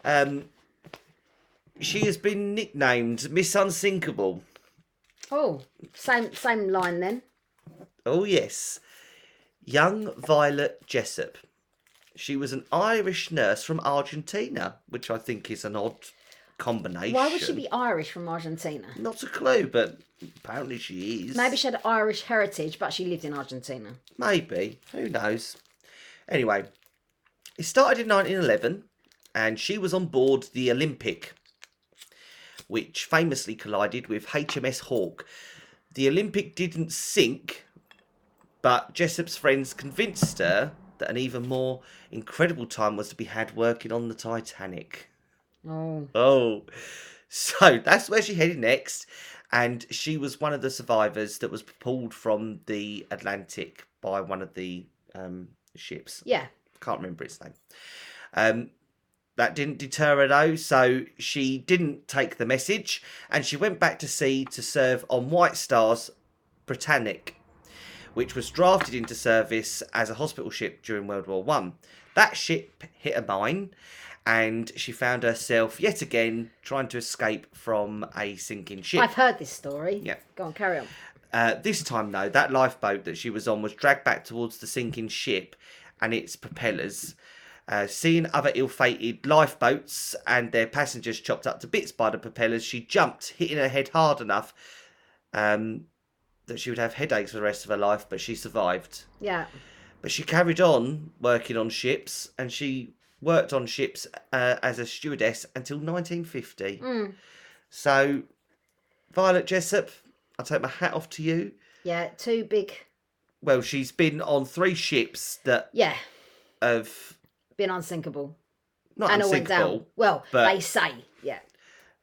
Um, she has been nicknamed Miss Unsinkable. Oh, same same line then. Oh yes. Young Violet Jessup. She was an Irish nurse from Argentina, which I think is an odd combination. Why would she be Irish from Argentina? Not a clue, but apparently she is. Maybe she had Irish heritage, but she lived in Argentina. Maybe. Who knows? Anyway, it started in nineteen eleven, and she was on board the Olympic, which famously collided with H M S Hawke. The Olympic didn't sink, but Jessup's friends convinced her that an even more incredible time was to be had working on the Titanic. Oh. Oh. So that's where she headed next. And she was one of the survivors that was pulled from the Atlantic by one of the um, ships. Yeah. Can't remember its name. Um, that didn't deter her though. So she didn't take the message. And she went back to sea to serve on White Star's Britannic, which was drafted into service as a hospital ship during World War One. That ship hit a mine, and she found herself yet again trying to escape from a sinking ship. I've heard this story. Yeah. Go on, carry on. Uh, this time, though, that lifeboat that she was on was dragged back towards the sinking ship and its propellers. Uh, seeing other ill-fated lifeboats and their passengers chopped up to bits by the propellers, she jumped, hitting her head hard enough... Um, that she would have headaches for the rest of her life, but she survived. Yeah. But she carried on working on ships, and she worked on ships uh, as a stewardess until nineteen fifty. Mm. So, Violet Jessup, I take my hat off to you. Yeah, too big. Well, she's been on three ships that yeah have... been unsinkable. Not and unsinkable. And went down. Well, but, they say, yeah,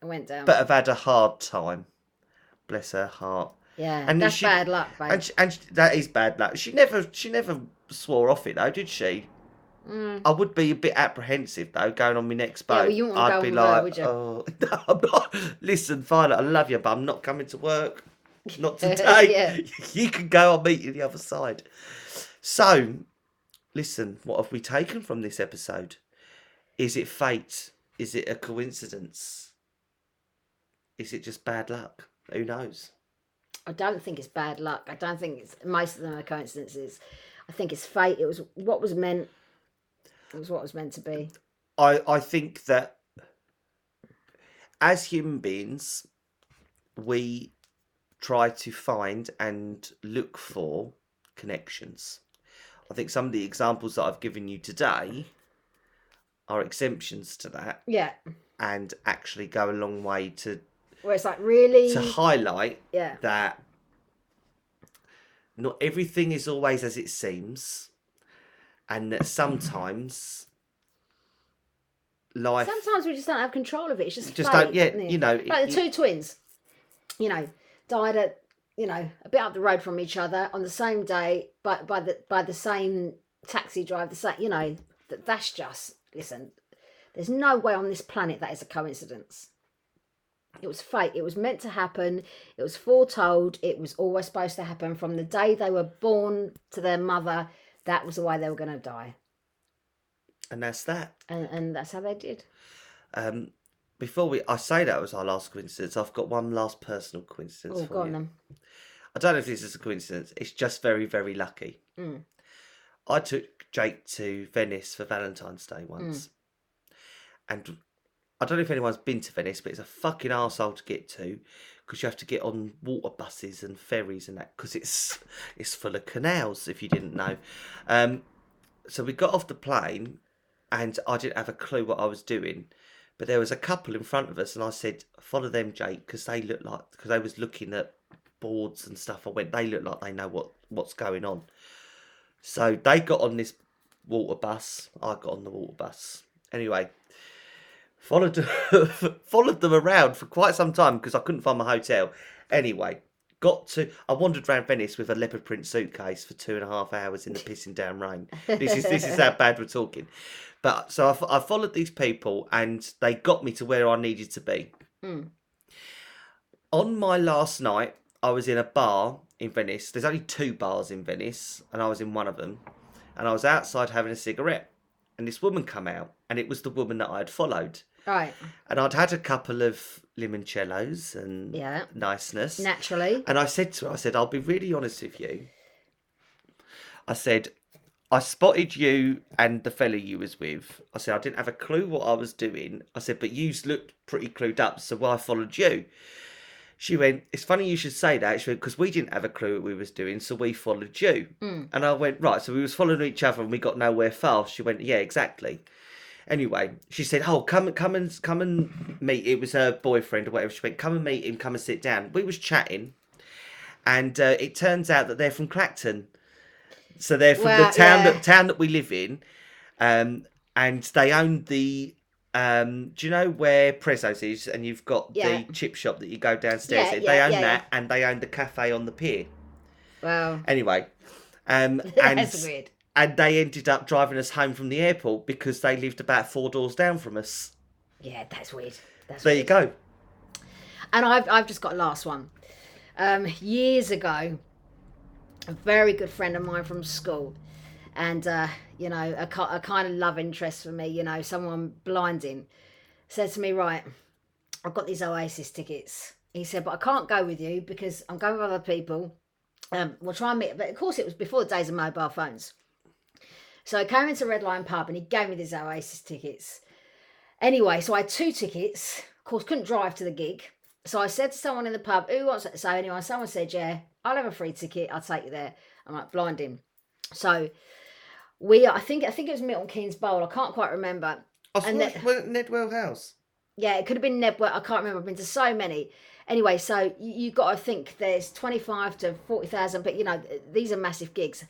and went down. But have had a hard time. Bless her heart. Yeah, and that's she, bad luck, babe. And, she, and she, that is bad luck. She never, she never swore off it, though, did she? Mm. I would be a bit apprehensive, though, going on my next boat. Yeah, well, you wouldn't want to I'd go be like, her, would you? Oh, no, I'm not. Listen, Violet, I love you, but I'm not coming to work. Not today. Yeah. You can go. I'll meet you the other side. So, listen, what have we taken from this episode? Is it fate? Is it a coincidence? Is it just bad luck? Who knows? I don't think it's bad luck. I don't think it's most of them are coincidences. I think it's fate. It was what was meant. It was what was meant to be. I, I think that as human beings, we try to find and look for connections. I think some of the examples that I've given you today are exemptions to that. Yeah. And actually go a long way to... where it's like, really? To highlight yeah. that not everything is always as it seems, and that sometimes life... sometimes we just don't have control of it. It's just, just fate, don't, yeah, isn't it? You know... Like it, the two it, twins, you know, died at, you know, a bit up the road from each other on the same day, but by the by the same taxi drive, the same, you know, that that's just... Listen, there's no way on this planet that is a coincidence. It was fate. It was meant to happen. It was foretold. It was always supposed to happen from the day they were born to their mother. That was the way they were going to die. And that's that. And, and that's how they did. Um, before we, I say that was our last coincidence. I've got one last personal coincidence oh, for go on you. Then. I don't know if this is a coincidence. It's just very, very lucky. Mm. I took Jake to Venice for Valentine's Day once. Mm. And I don't know if anyone's been to Venice, but it's a fucking arsehole to get to because you have to get on water buses and ferries and that because it's it's full of canals, if you didn't know. Um, so we got off the plane and I didn't have a clue what I was doing. But there was a couple in front of us and I said, follow them, Jake, because they look like, because they was looking at boards and stuff. I went, they look like they know what, what's going on. So they got on this water bus. I got on the water bus. Anyway... Followed followed them around for quite some time because I couldn't find my hotel. Anyway, got to... I wandered around Venice with a leopard print suitcase for two and a half hours in the pissing down rain. This is this is how bad we're talking. But so I, I followed these people and they got me to where I needed to be. Mm. On my last night, I was in a bar in Venice. There's only two bars in Venice and I was in one of them. And I was outside having a cigarette. And this woman come out and it was the woman that I had followed. Right. And I'd had a couple of limoncellos and yeah. niceness. Naturally. And I said to her, I said, I'll be really honest with you. I said, I spotted you and the fella you was with. I said, I didn't have a clue what I was doing. I said, but you looked pretty clued up, so why I followed you. She went, it's funny you should say that. She went, because we didn't have a clue what we was doing, so we followed you. Mm. And I went, right, so we was following each other and we got nowhere fast. She went, yeah, exactly. Anyway, she said, oh, come, come and come and meet. It was her boyfriend or whatever. She went, come and meet him, come and sit down. We was chatting. And uh, it turns out that they're from Clacton. So they're from well, the town, yeah. that, town that we live in. Um, and they owned the... Um, do you know where Prezzo's is? And you've got yeah. the chip shop that you go downstairs yeah, in. Yeah, they own yeah, that yeah. and they own the cafe on the pier. Wow. Anyway. Um, and, that's weird. And they ended up driving us home from the airport because they lived about four doors down from us. Yeah, that's weird. That's there weird. You go. And I've, I've just got a last one. Um, years ago, a very good friend of mine from school... And, uh, you know, a, a kind of love interest for me, you know, someone blinding, said to me, right, I've got these Oasis tickets. He said, but I can't go with you because I'm going with other people. Um, we'll try and meet. But, of course, it was before the days of mobile phones. So I came into Red Lion Pub and he gave me these Oasis tickets. Anyway, so I had two tickets. Of course, couldn't drive to the gig. So I said to someone in the pub, who wants it? So anyway, someone said, yeah, I'll have a free ticket. I'll take you there. I'm like, blinding. So... we are, I think I think it was Milton Keynes Bowl. I can't quite remember. I and thought the, it Ned Weld House. Yeah, it could have been Ned Weld. I can't remember. I've been to so many. Anyway, so you, you've got to think there's twenty-five to forty thousand, but you know these are massive gigs.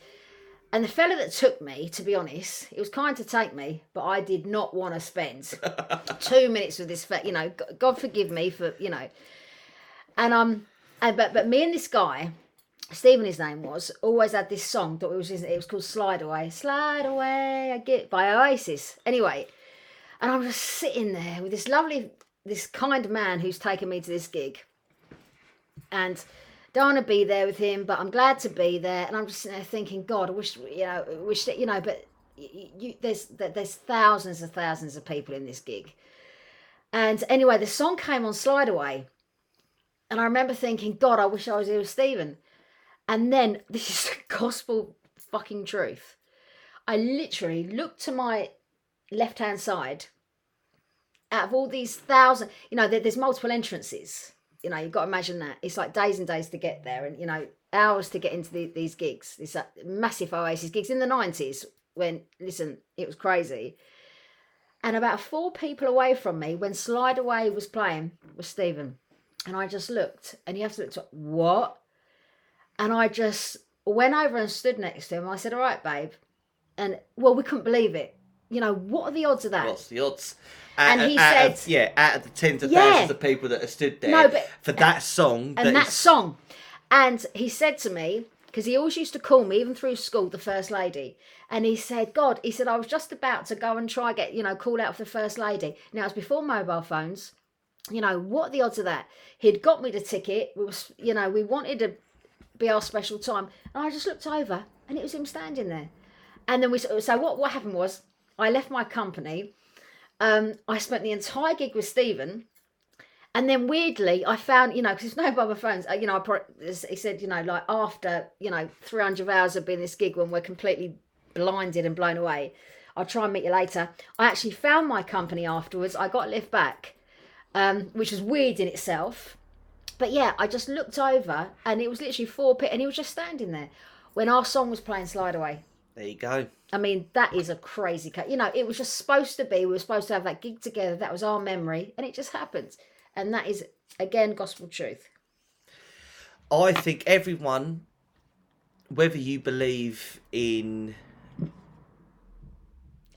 And the fella that took me, to be honest, it was kind to take me, but I did not want to spend two minutes with this fella. You know, God forgive me for you know. And um, and but but me and this guy, Stephen, his name was, always had this song that was it was called "Slide Away, Slide Away." I get by Oasis. Anyway, and I'm just sitting there with this lovely, this kind man who's taken me to this gig, and don't want to be there with him, but I'm glad to be there. And I'm just sitting there thinking, God, I wish you know, wish that you know. But you, you, there's there's thousands and thousands of people in this gig, and anyway, the song came on "Slide Away," and I remember thinking, God, I wish I was here with Stephen. And then, this is the gospel fucking truth. I literally looked to my left-hand side. Out of all these thousand, you know, there, there's multiple entrances. You know, you've got to imagine that. It's like days and days to get there and, you know, hours to get into the, these gigs. These like, massive Oasis gigs in the nineties when, listen, it was crazy. And about four people away from me, when Slide Away was playing, was Stephen. And I just looked. And you have to look to, what? And I just went over and stood next to him. I said, all right, babe. And, well, we couldn't believe it. You know, what are the odds of that? What's the odds? Out, and he out said... Of, yeah, out of the tens of yeah, thousands of people that have stood there no, but, for that song. And that, that is... song. And he said to me, because he always used to call me, even through school, the First Lady. And he said, God, he said, I was just about to go and try get, you know, call out for the First Lady. Now, it was before mobile phones. You know, what are the odds of that? He'd got me the ticket. We was, you know, we wanted to... be our special time, and I just looked over and it was him standing there. And then we so what what happened was I left my company. um I spent the entire gig with Stephen, and then weirdly I found, you know, because there's no mobile phones, you know, I probably, he said, you know, like after, you know, three hundred hours of being this gig when we're completely blinded and blown away, I'll try and meet you later. I actually found my company afterwards. I got a lift back, um which was weird in itself. But yeah, I just looked over and it was literally four pit, and he was just standing there when our song was playing Slide Away. There you go. I mean, that is a crazy cut. You know, it was just supposed to be, we were supposed to have that gig together. That was our memory, and it just happened. And that is, again, gospel truth. I think everyone, whether you believe in...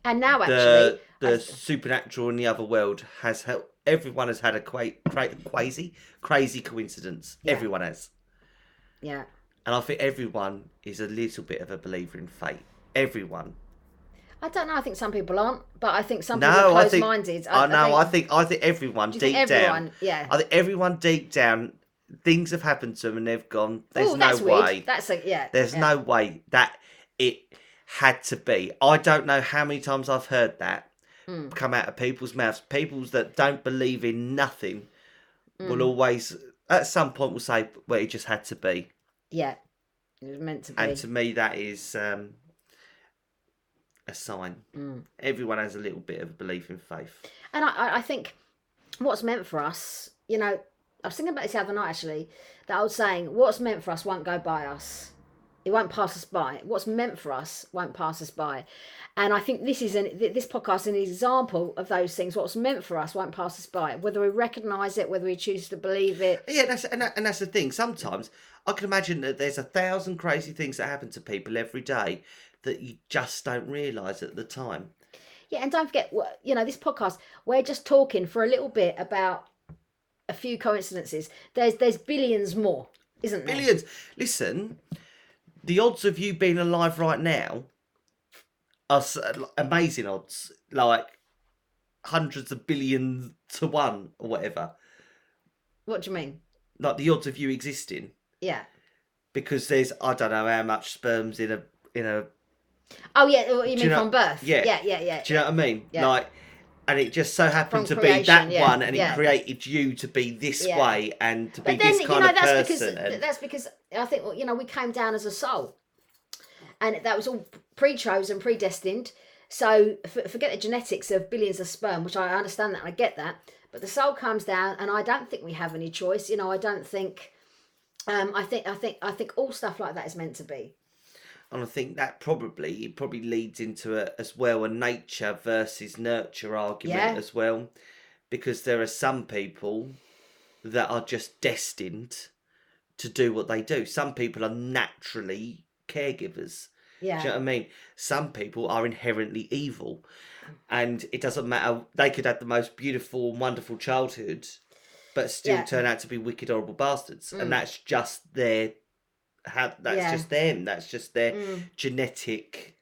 And now, actually... The, the I, supernatural and the other world has helped. Everyone has had a quite cra- crazy, crazy coincidence. Yeah. Everyone has. Yeah. And I think everyone is a little bit of a believer in fate. Everyone. I don't know. I think some people aren't, but I think some no, people are closed-minded. I, I, I know. I think I think everyone deep think everyone, down. Yeah. I think everyone deep down, things have happened to them and they've gone. There's Ooh, no that's way. Weird. That's a, yeah. There's yeah. no way that it had to be. I don't know how many times I've heard that. Mm. Come out of people's mouths. People that don't believe in nothing mm. will always, at some point, will say, well, it just had to be. Yeah, it was meant to be. And to me, that is um, a sign. Mm. Everyone has a little bit of a belief in faith. And I, I think what's meant for us, you know, I was thinking about this the other night, actually, that old saying, what's meant for us won't go by us. It won't pass us by. What's meant for us won't pass us by. And I think this is an this podcast is an example of those things. What's meant for us won't pass us by, whether we recognise it, whether we choose to believe it. Yeah, that's and, that, and that's the thing. Sometimes I can imagine that there's a thousand crazy things that happen to people every day that you just don't realise at the time. Yeah, and don't forget, you know, this podcast, we're just talking for a little bit about a few coincidences. There's there's billions more, isn't there? Billions. Listen... The odds of you being alive right now are amazing odds, like hundreds of billions to one or whatever. What do you mean? Like the odds of you existing. Yeah. Because there's, I don't know how much sperm's in a... in a. Oh, yeah, what you mean you know, from birth? Yeah. yeah, yeah, yeah. Do you know what I mean? Yeah. Like, and it just so happened from to creation, be that yeah, one and yeah. it created you to be this yeah. way and to but be then, this kind you know, of that's person. Because, and... That's because... I think, you know, we came down as a soul and that was all pre-chosen, predestined. So forget the genetics of billions of sperm, which I understand that, I get that. But the soul comes down and I don't think we have any choice. You know, I don't think, um, I think, I think, I think all stuff like that is meant to be. And I think that probably, it probably leads into a, as well a nature versus nurture argument yeah. as well. Because there are some people that are just destined to do what they do. Some people are naturally caregivers. Yeah. Do you know what I mean? Some people are inherently evil. And it doesn't matter. They could have the most beautiful, wonderful childhood, but still yeah. turn out to be wicked, horrible bastards. Mm. And that's just their... How, that's yeah. just them. That's just their mm. genetic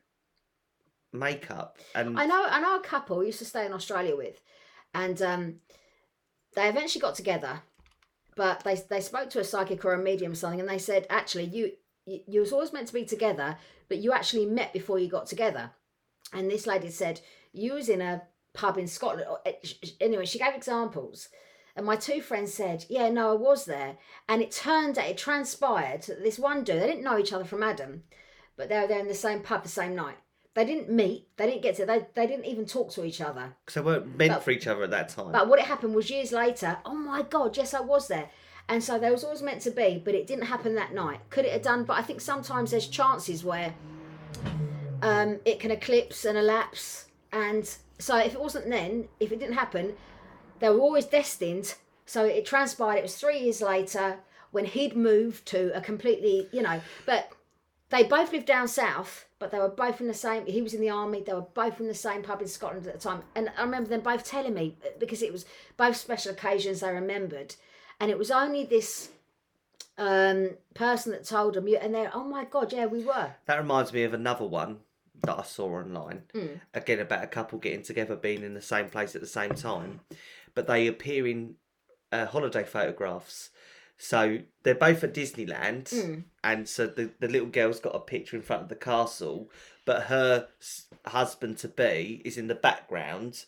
makeup. And I know, I know a couple used to stay in Australia with, and um, they eventually got together. But they they spoke to a psychic or a medium or something, and they said, actually, you you, you was always meant to be together, but you actually met before you got together. And this lady said, you was in a pub in Scotland. Or, anyway, she gave examples. And my two friends said, yeah, no, I was there. And it turned out, it transpired that this one dude, they didn't know each other from Adam, but they were there in the same pub the same night. They didn't meet. They didn't get to, they they didn't even talk to each other. Because they weren't meant but, for each other at that time. But what it happened was years later, oh my God, yes, I was there. And so they was always meant to be, but it didn't happen that night. Could it have done? But I think sometimes there's chances where um, it can eclipse and elapse. And so if it wasn't then, if it didn't happen, they were always destined, so it transpired. It was three years later when he'd moved to a completely, you know, but they both lived down south, but they were both in the same, he was in the army, they were both in the same pub in Scotland at the time. And I remember them both telling me, because it was both special occasions they remembered. And it was only this um, person that told them, and they're, oh my God, yeah, we were. That reminds me of another one that I saw online. Mm. Again, about a couple getting together, being in the same place at the same time. But they appear in uh, holiday photographs. So they're both at Disneyland. Mm. And so the, the little girl's got a picture in front of the castle. But her husband-to-be is in the background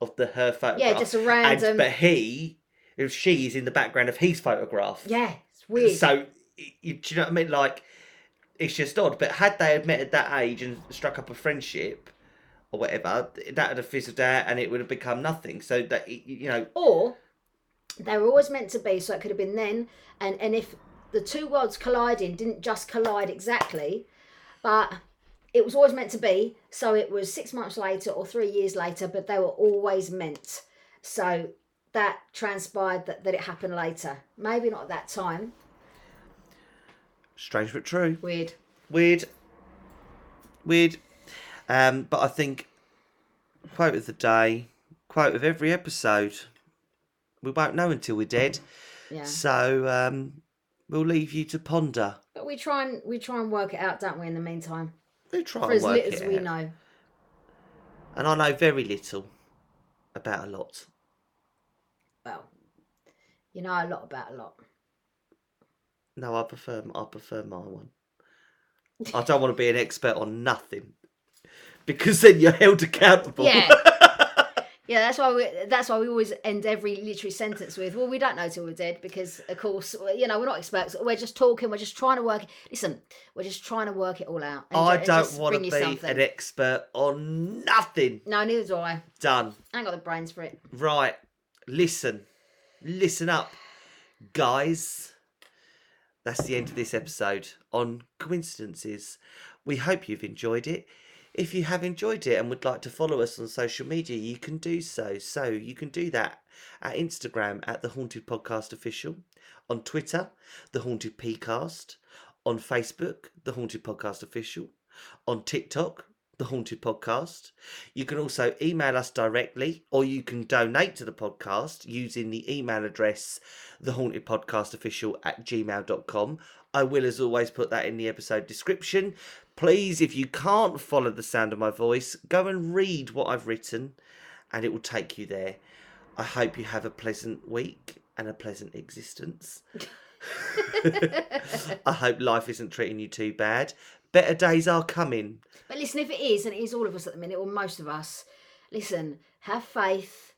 of the her photograph. Yeah, just a random... And, but he, if she is in the background of his photograph. Yeah, it's weird. So, you, do you know what I mean? Like, it's just odd. But had they met at that age and struck up a friendship... or whatever, that would have fizzled out and it would have become nothing. So that, you know, or they were always meant to be, so it could have been then. And and if the two worlds colliding didn't just collide exactly, but it was always meant to be, so it was six months later or three years later, but they were always meant. So that transpired that, that it happened later, maybe not at that time. Strange but true. Weird weird weird Um, but I think, quote of the day, quote of every episode, we won't know until we're dead. Yeah. So um, we'll leave you to ponder. But we try and we try and work it out, don't we, in the meantime? We try and work it out. For as little as we know. And I know very little about a lot. Well, you know a lot about a lot. No, I prefer, I prefer my one. I don't want to be an expert on nothing. Because then you're held accountable. Yeah, yeah. That's why we. That's why we always end every literary sentence with, "Well, we don't know till we're dead," because, of course, you know, we're not experts. We're just talking. We're just trying to work. It. Listen, we're just trying to work it all out. And I ju- don't want to be something. An expert on nothing. No, neither do I. Done. I ain't got the brains for it. Right. Listen, listen up, guys. That's the end of this episode on coincidences. We hope you've enjoyed it. If you have enjoyed it and would like to follow us on social media, you can do so. So you can do that at Instagram at The Haunted Podcast Official, on Twitter, The Haunted Pcast, on Facebook, The Haunted Podcast Official, on TikTok, The Haunted Podcast. You can also email us directly, or you can donate to the podcast using the email address the haunted podcast official at gmail dot com. I will, as always, put that in the episode description. Please, if you can't follow the sound of my voice, go and read what I've written and it will take you there. I hope you have a pleasant week and a pleasant existence. I hope life isn't treating you too bad. Better days are coming. But listen, if it is, and it is all of us at the minute, or most of us, listen, have faith,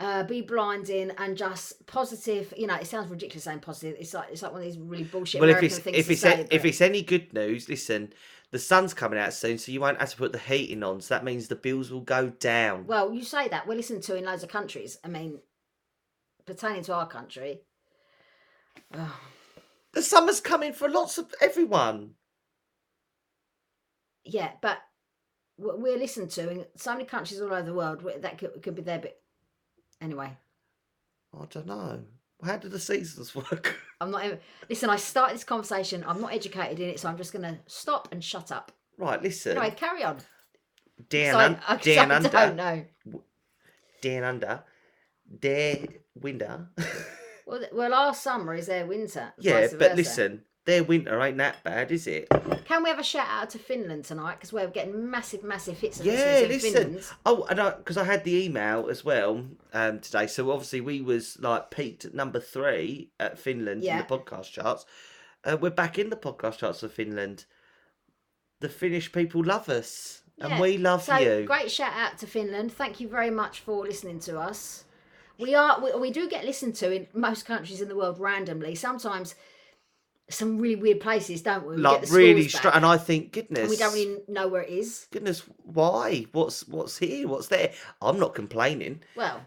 uh, be blinding and just positive. You know, it sounds ridiculous saying positive. It's like it's like one of these really bullshit well, American if it's, things if to it's say. A, if it's any good news, listen... The sun's coming out soon, so you won't have to put the heating on. So that means the bills will go down. Well, you say that. We're listened to in loads of countries. I mean, pertaining to our country. Oh. The summer's coming for lots of everyone. yeah, but we're listened to in so many countries all over the world. That could, could be there, but anyway. I don't know. How do the seasons work? I'm not even... Listen, I start this conversation. I'm not educated in it, so I'm just going to stop and shut up. Right, listen. Anyway, carry on. Down, so un- I, down I, under. I don't know. Down under. Their winter. well, well, our summer is their winter. Yeah, but versa. Listen, their winter ain't that bad, is it? Can we have a shout out to Finland tonight? Because we're getting massive, massive hits. Of yeah, listen. Finland. Oh, and I because I had the email as well um, today. So obviously we was like peaked at number three at Finland yeah. in the podcast charts. Uh, we're back in the podcast charts of Finland. The Finnish people love us, yeah. and we love so, you. Great shout out to Finland. Thank you very much for listening to us. We are we, we do get listened to in most countries in the world randomly. Sometimes. Some really weird places, don't we? we like get the really, str- and I think goodness, and we don't really know where it is. Goodness, why? What's what's here? What's there? I'm not complaining. Well,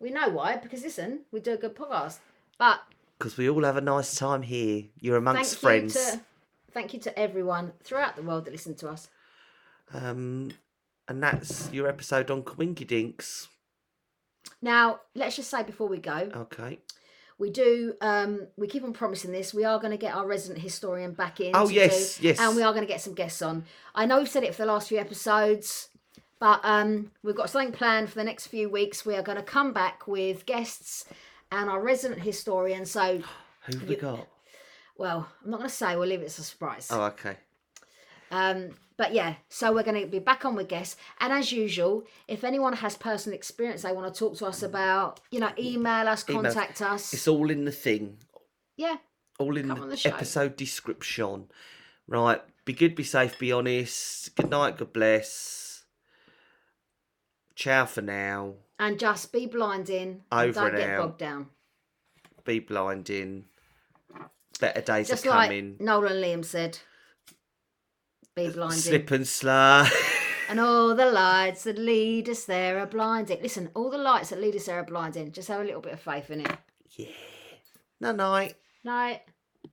we know why because listen, we do a good podcast, but because we all have a nice time here. You're amongst thank friends. You to, thank you to everyone throughout the world that listened to us. Um, and that's your episode on Kawinky Dinks. Now, let's just say before we go, okay. We do, um, we keep on promising this. We are going to get our resident historian back in. Oh, yes, do, yes. And we are going to get some guests on. I know we've said it for the last few episodes, but um, we've got something planned for the next few weeks. We are going to come back with guests and our resident historian. So, who have we got? Well, I'm not going to say. We'll leave it as a surprise. Oh, okay. Um, but yeah, so we're going to be back on with guests. And as usual, if anyone has personal experience they want to talk to us about, you know, email us, email. contact us. It's all in the thing. Yeah. All in the, the episode description. Right. Be good, be safe, be honest. Good night, God bless. Ciao for now. And just be blinding. Over and out. Don't get bogged down. Be blinding. Better days just are like coming. Nolan Liam said. Be blinded. Slip and slide. And all the lights that lead us there are blinding. Listen, all the lights that lead us there are blinding. Just have a little bit of faith in it. Yeah. Night-night. Night.